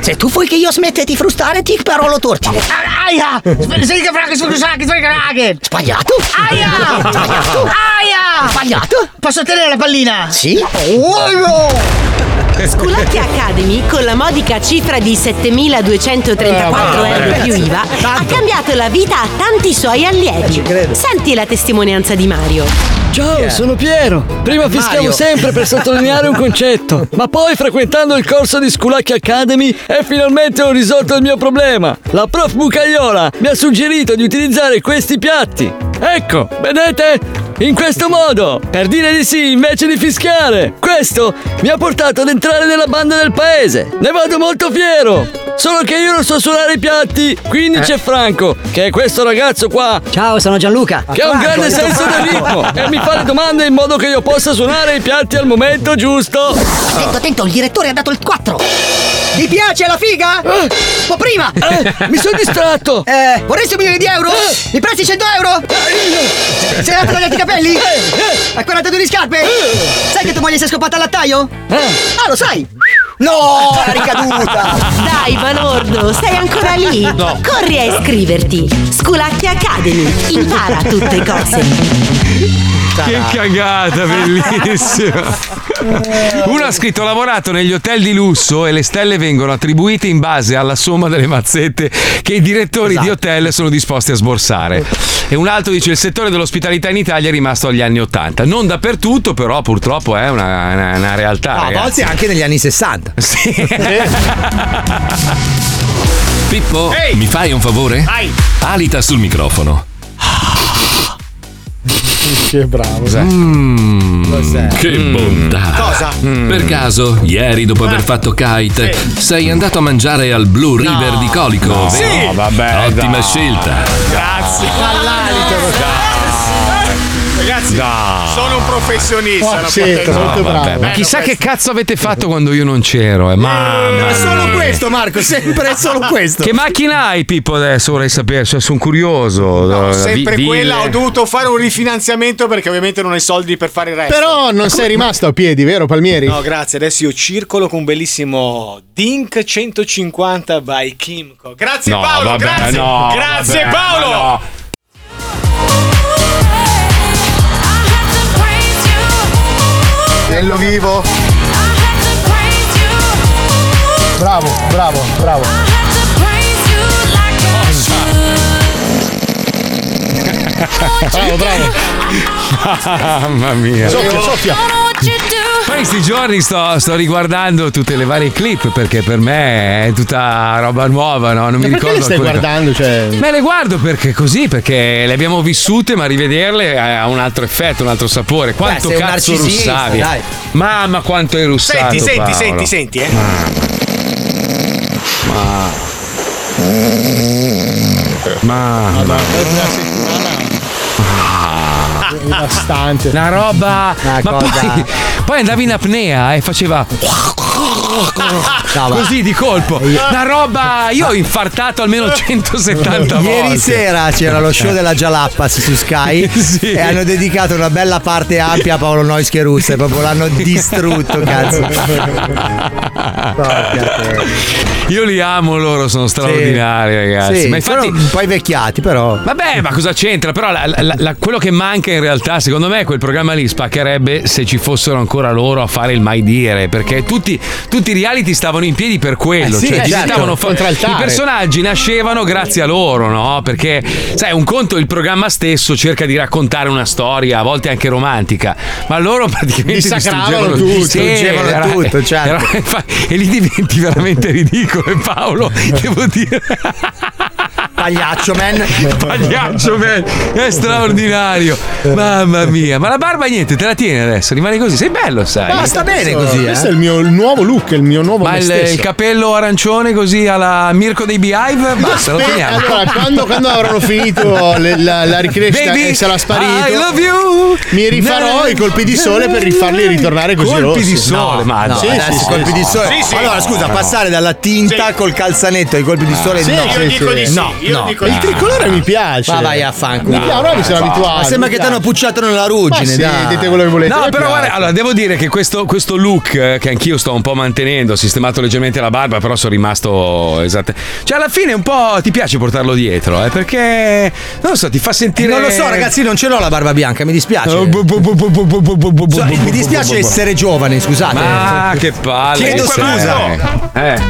Se tu vuoi che io smette di frustare, ti parolo d'ordine. Aia! Sbagliato? Aia! Sbagliato? Aia! Sbagliato? Posso tenere la pallina? Sì. Sculacchi Academy, con la modica cifra di 7.234 euro più IVA, ha cambiato la vita a tanti suoi allievi. Senti la testimonianza di Mario. Ciao, sono Piero. Prima fischiavo sempre per sottolineare un concetto, ma poi frequentando il corso di Sculacchi Academy e finalmente ho risolto il mio problema. La prof Bucaiola mi ha suggerito di utilizzare questi piatti. Ecco, vedete? In questo modo, per dire di sì invece di fischiare. Questo mi ha portato ad entrare nella banda del paese. Ne vado molto fiero. Solo che io non so suonare i piatti. Quindi c'è Franco, che è questo ragazzo qua. Ciao, sono Gianluca. Che ha un grande senso del ritmo e mi fa le domande in modo che io possa suonare i piatti al momento giusto. Attento, il direttore ha dato il 4. Ti piace la figa? Un po' prima. Mi sono distratto. Vorresti 1 milione di euro? Mi presti 100 euro? Sei andato a tagliarti i capelli? A 42 di scarpe? Sai che tua moglie si è scopata al lattaio? Lo sai? No, la ricaduta. Dai Balordo, sei ancora lì? No. Corri a iscriverti. Sculacchi Academy, impara tutte cose. Che cagata, bellissima. Uno ha scritto: ho lavorato negli hotel di lusso e le stelle vengono attribuite in base alla somma delle mazzette che i direttori di hotel sono disposti a sborsare. E un altro dice: il settore dell'ospitalità in Italia è rimasto agli anni 80. Non dappertutto, però purtroppo è una realtà. No, a volte anche negli anni 60. Sì. Pippo, hey, mi fai un favore? Vai. Alita sul microfono. Che bravo. Che bontà. Cosa? Per caso, ieri dopo aver fatto kite, sei andato a mangiare al Blue River di Colico? No, sì. No, vabbè. Ottima scelta. Grazie. Ragazzi, sono un professionista. Ma chissà che cazzo avete fatto quando io non c'ero. Mamma. Solo questo, Marco, sempre solo questo. Che macchina hai, Pippo? Adesso vorrei sapere, cioè, sono curioso. No, sempre quella, ho dovuto fare un rifinanziamento perché ovviamente non ho i soldi per fare il resto. Però non sei rimasto a piedi, vero Palmieri? No, grazie, adesso io circolo con un bellissimo Dink 150 by Kimco. Grazie Paolo, grazie Paolo. Bello vivo. Bravo. Bravo. Mamma mia. Soffia. Questi giorni sto riguardando tutte le varie clip perché per me è tutta roba nuova, no? Non mi ricordo. Ma perché le stai guardando? Cioè... Me le guardo perché così, perché le abbiamo vissute, ma rivederle ha un altro effetto, un altro sapore. Quanto cazzo russavi? Dai. Mamma, quanto hai russato. Senti, eh. Devastante. Una roba. Poi andavi in apnea e faceva No, così di colpo. Una roba. Io ho infartato almeno 170 volte. Ieri sera c'era lo show della Gialappas su Sky sì. E hanno dedicato una bella parte ampia a Paolo Noise che russa. E proprio l'hanno distrutto, cazzo. Io li amo, loro sono straordinari, sì, ragazzi. Sì, ma infatti un po' invecchiati, però. Vabbè, ma cosa c'entra? Però quello che manca in realtà, secondo me, quel programma lì spaccherebbe se ci fossero ancora loro a fare il mai dire. Perché tutti i reality stavano in piedi per quello. Sì, cioè, esatto, i personaggi nascevano grazie a loro, no? Perché, sai, un conto il programma stesso cerca di raccontare una storia, a volte anche romantica, ma loro praticamente distruggevano tutto. Sì, era, tutto, certo. E lì diventi veramente ridicolo. E Paolo, devo dire. Pagliaccio man è straordinario, mamma mia. Ma la barba niente, te la tieni adesso, rimane così, sei bello, sai, ma sta bene così. Questo è il mio nuovo look, il mio nuovo stesso. Il capello arancione così alla Mirko dei Beehive, basta, lo teniamo. Allora quando avranno finito la ricrescita, baby, sarà sparito, I love you, mi rifarò i colpi di sole per rifarli ritornare così rossi. Colpi di sole, colpi di sole. Allora scusa, passare dalla tinta col calzanetto ai colpi di sole, no. No, il tricolore mi piace. Ma vai a fanculo. Mi sono abituato. Ma sembra che ti hanno pucciato nella ruggine. Sì, dite quello che volete. No, però guarda, allora devo dire che questo look che anch'io sto un po' mantenendo, ho sistemato leggermente la barba, però sono rimasto esatto. Cioè alla fine un po' ti piace portarlo dietro, perché non lo so, ti fa sentire. Non lo so, ragazzi, non ce l'ho la barba bianca, mi dispiace. Mi dispiace essere giovane, scusate. Ma che palle. Chiedo scusa.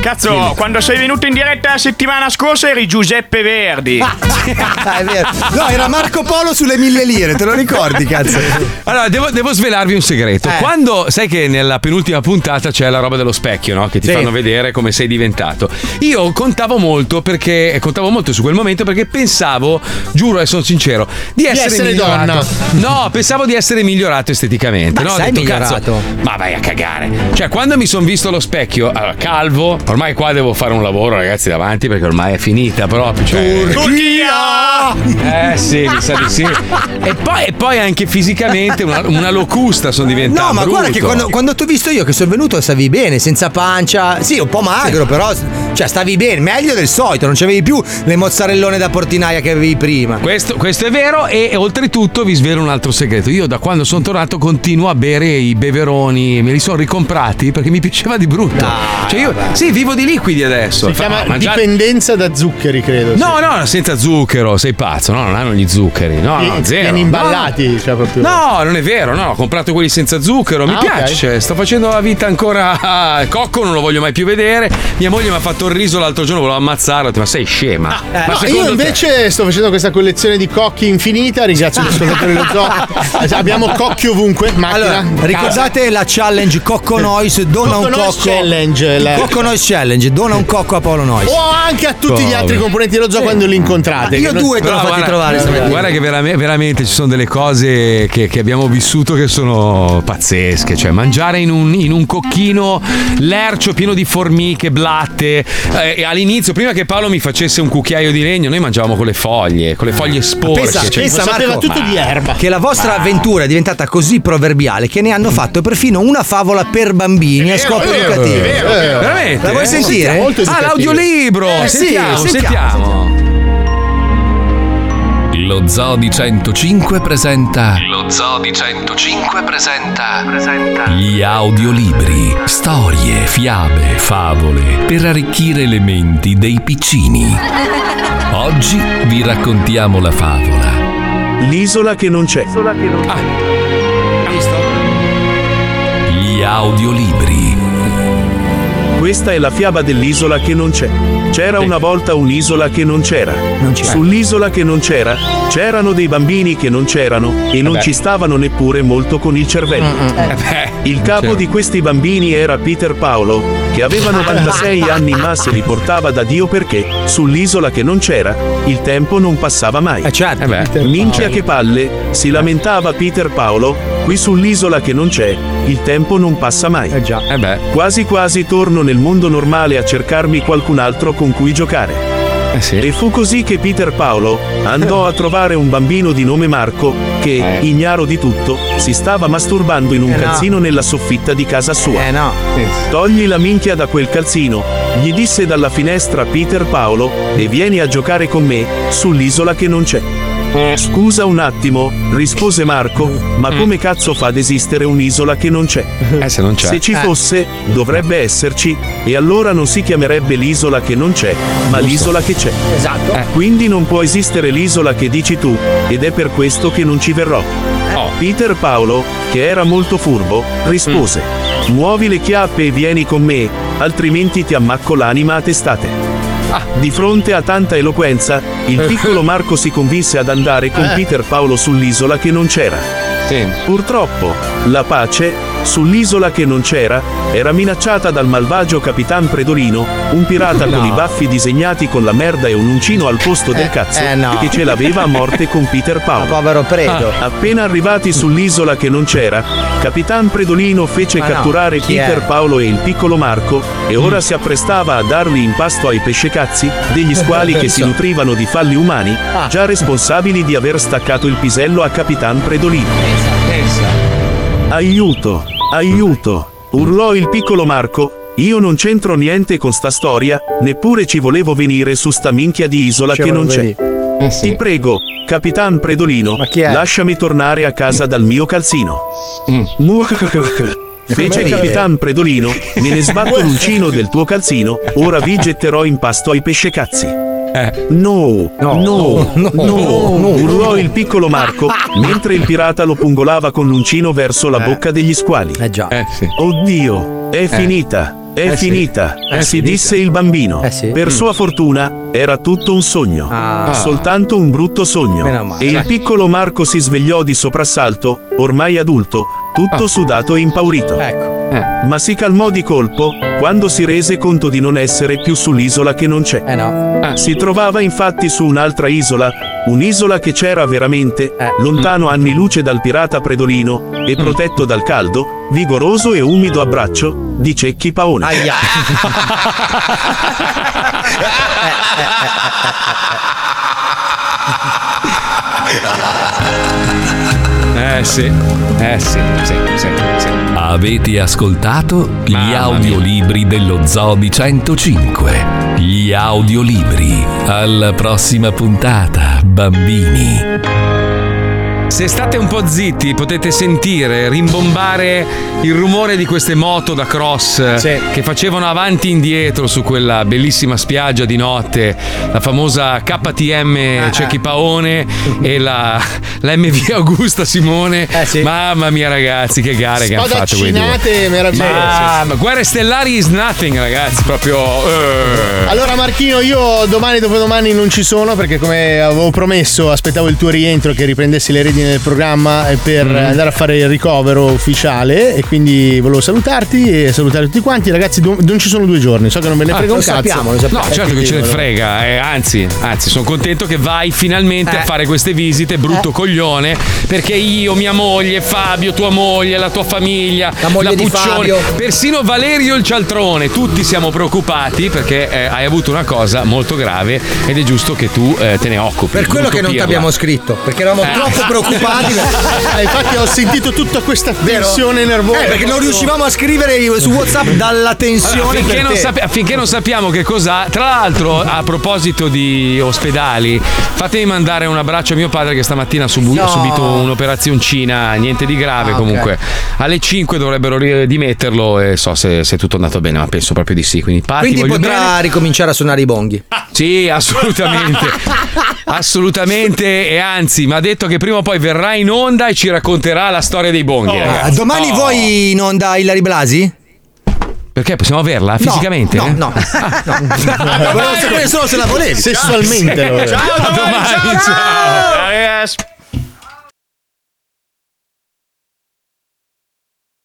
Cazzo, quando sei venuto in diretta la settimana scorsa eri Giuseppe Verdi. È vero. No, era Marco Polo sulle 1000 lire, te lo ricordi, cazzo? Allora, devo svelarvi un segreto. Quando sai che nella penultima puntata c'è la roba dello specchio, no? Che ti fanno vedere come sei diventato. Io contavo molto su quel momento perché pensavo, giuro e sono sincero, di essere donna. No, pensavo di essere migliorato esteticamente. Ma no, sei migliorato. Cazzo, ma vai a cagare. Cioè, quando mi sono visto allo specchio, allora, calvo, ormai qua devo fare un lavoro, ragazzi, davanti, perché ormai è finita proprio. Turchia! Sì, mi sa di sì. E poi anche fisicamente una locusta sono diventato. No, ma brutto. Guarda che quando ti ho visto io che sono venuto stavi bene, senza pancia. Sì, un po' magro, però cioè stavi bene, meglio del solito, non c'avevi più le mozzarellone da portinaia che avevi prima. Questo è vero, e oltretutto vi svelo un altro segreto. Io da quando sono tornato continuo a bere i beveroni, me li sono ricomprati perché mi piaceva di brutto. No, cioè io vivo di liquidi adesso. Si chiama dipendenza da zuccheri, credo. No, no, senza zucchero, sei pazzo, no, non hanno gli zuccheri, no, zero. Vieni imballati, cioè proprio. No, non è vero, no, ho comprato quelli senza zucchero, mi piace, okay. Sto facendo la vita ancora cocco, non lo voglio mai più vedere. Mia moglie mi ha fatto il riso l'altro giorno, volevo ammazzarla, ma sei scema. Ma io invece sto facendo questa collezione di cocchi infinita, ringrazio il sottotitolo dello zoo. Abbiamo cocchi ovunque, allora, ricordate la challenge Cocco Noise, dona un cocco. Challenge, Cocco Noise Challenge, dona un cocco a Paolo Noise. O anche a tutti gli altri componenti dello zoo quando li incontrate. Io due te l'ho fatti trovare. Guarda che veramente ci sono delle cose che abbiamo vissuto che sono pazzesche. Cioè mangiare in un cocchino lercio pieno di formiche, blatte. E all'inizio, prima che Paolo mi facesse un cucchiaio di legno, noi mangiavamo con le foglie sporche. Pensa, Marco, sapeva tutto di erba. Che la vostra avventura è diventata così proverbiale che ne hanno fatto perfino una favola per bambini a scopo educativo. Veramente? La vuoi sentire? L'audiolibro. Sentiamo. Lo ZODI 105 presenta. Gli audiolibri, storie, fiabe, favole per arricchire le menti dei piccini. Oggi vi raccontiamo la favola L'isola che non c'è. Gli audiolibri. Questa è la fiaba dell'isola che non c'è. C'era una volta un'isola che non c'era. Sull'isola che non c'era c'erano dei bambini che non c'erano e non ci stavano neppure molto con il cervello. Il capo di questi bambini era Peter Paolo, che aveva 96 anni ma se li portava da Dio perché sull'isola che non c'era il tempo non passava mai. Minchia che palle, si lamentava Peter Paolo, qui sull'isola che non c'è il tempo non passa mai. Quasi quasi torno nel mondo normale a cercarmi qualcun altro con cui giocare. Sì. E fu così che Pier Paolo andò a trovare un bambino di nome Marco che, ignaro di tutto, si stava masturbando in un calzino nella soffitta di casa sua. Togli la minchia da quel calzino, gli disse dalla finestra Pier Paolo, e vieni a giocare con me sull'isola che non c'è. Scusa un attimo, rispose Marco, ma come cazzo fa ad esistere un'isola che non c'è? Se non c'è. Se ci fosse, dovrebbe esserci, e allora non si chiamerebbe l'isola che non c'è, ma l'isola che c'è. Esatto. Quindi non può esistere l'isola che dici tu, ed è per questo che non ci verrò. Pier Paolo, che era molto furbo, rispose: muovi le chiappe e vieni con me, altrimenti ti ammacco l'anima a testate. Di fronte a tanta eloquenza, il piccolo Marco si convinse ad andare con Pier Paolo sull'isola che non c'era. Purtroppo, la pace, sull'isola che non c'era, era minacciata dal malvagio Capitan Predolino, un pirata con i baffi disegnati con la merda e un uncino al posto del cazzo, che ce l'aveva a morte con Pier Paolo. Povero Predo. Appena arrivati sull'isola che non c'era, Capitan Predolino fece catturare Pier Paolo e il piccolo Marco, e ora si apprestava a darli in pasto ai pescecazzi, degli squali che si nutrivano di falli umani, già responsabili di aver staccato il pisello a Capitan Predolino. Aiuto, aiuto, urlò il piccolo Marco, io non c'entro niente con sta storia, neppure ci volevo venire su sta minchia di isola che non c'è. Ti prego, Capitan Predolino, lasciami tornare a casa dal mio calzino. Fece Capitan Predolino, me ne sbatto l'uncino del tuo calzino, ora vi getterò in pasto ai pescecazzi. No, urlò il piccolo Marco, mentre il pirata lo pungolava con l'uncino verso la bocca degli squali. Oddio, è finita, è finita, si disse il bambino. Per sua fortuna era tutto un sogno, soltanto un brutto sogno, e il piccolo Marco si svegliò di soprassalto, ormai adulto, tutto sudato e impaurito. Ma si calmò di colpo quando si rese conto di non essere più sull'isola che non c'è. Si trovava infatti su un'altra isola, un'isola che c'era veramente, lontano anni luce dal pirata Predolino e protetto dal caldo, vigoroso e umido abbraccio di Cecchi Paone. Sì. Avete ascoltato gli audiolibri dello Zodi 105. Gli audiolibri. Alla prossima puntata, bambini. Se state un po' zitti potete sentire rimbombare il rumore di queste moto da cross che facevano avanti e indietro su quella bellissima spiaggia di notte, la famosa KTM Cecchi Paone e la MV Augusta Simone. Mamma mia ragazzi, che gare che hanno fatto quei due. Meravigliose. Ma guerre stellari is nothing ragazzi, proprio. Allora Marchino, io domani dopodomani non ci sono perché come avevo promesso aspettavo il tuo rientro che riprendessi le redini nel programma per andare a fare il ricovero ufficiale e quindi volevo salutarti e salutare tutti quanti ragazzi. Non ci sono 2 giorni, so che non ve ne frega un cazzo. Sappiamo. No, certo che ce ne frega, anzi sono contento che vai finalmente a fare queste visite, brutto coglione, perché io, mia moglie, Fabio, tua moglie, la tua famiglia, la moglie di Fabio, persino Valerio il cialtrone, tutti siamo preoccupati perché hai avuto una cosa molto grave ed è giusto che tu te ne occupi. Per quello che non ti abbiamo scritto, perché eravamo troppo preoccupati. Infatti ho sentito tutta questa tensione nervosa perché non riuscivamo a scrivere su WhatsApp dalla tensione. Allora, finché non sappiamo che cos'ha. Tra l'altro, a proposito di ospedali, fatemi mandare un abbraccio a mio padre che stamattina ha subito un'operazioncina, niente di grave comunque. Alle 5 dovrebbero dimetterlo e so se è tutto andato bene, ma penso proprio di sì. Quindi potrà ricominciare a suonare i bonghi. Sì, assolutamente. Assolutamente, e anzi mi ha detto che prima o poi verrà in onda e ci racconterà la storia dei bonghi. Domani vuoi in onda Ilari Blasi? Perché possiamo averla fisicamente? No. Volevo sapere solo se la volevi. Sessualmente. Ciao, domani. Ciao.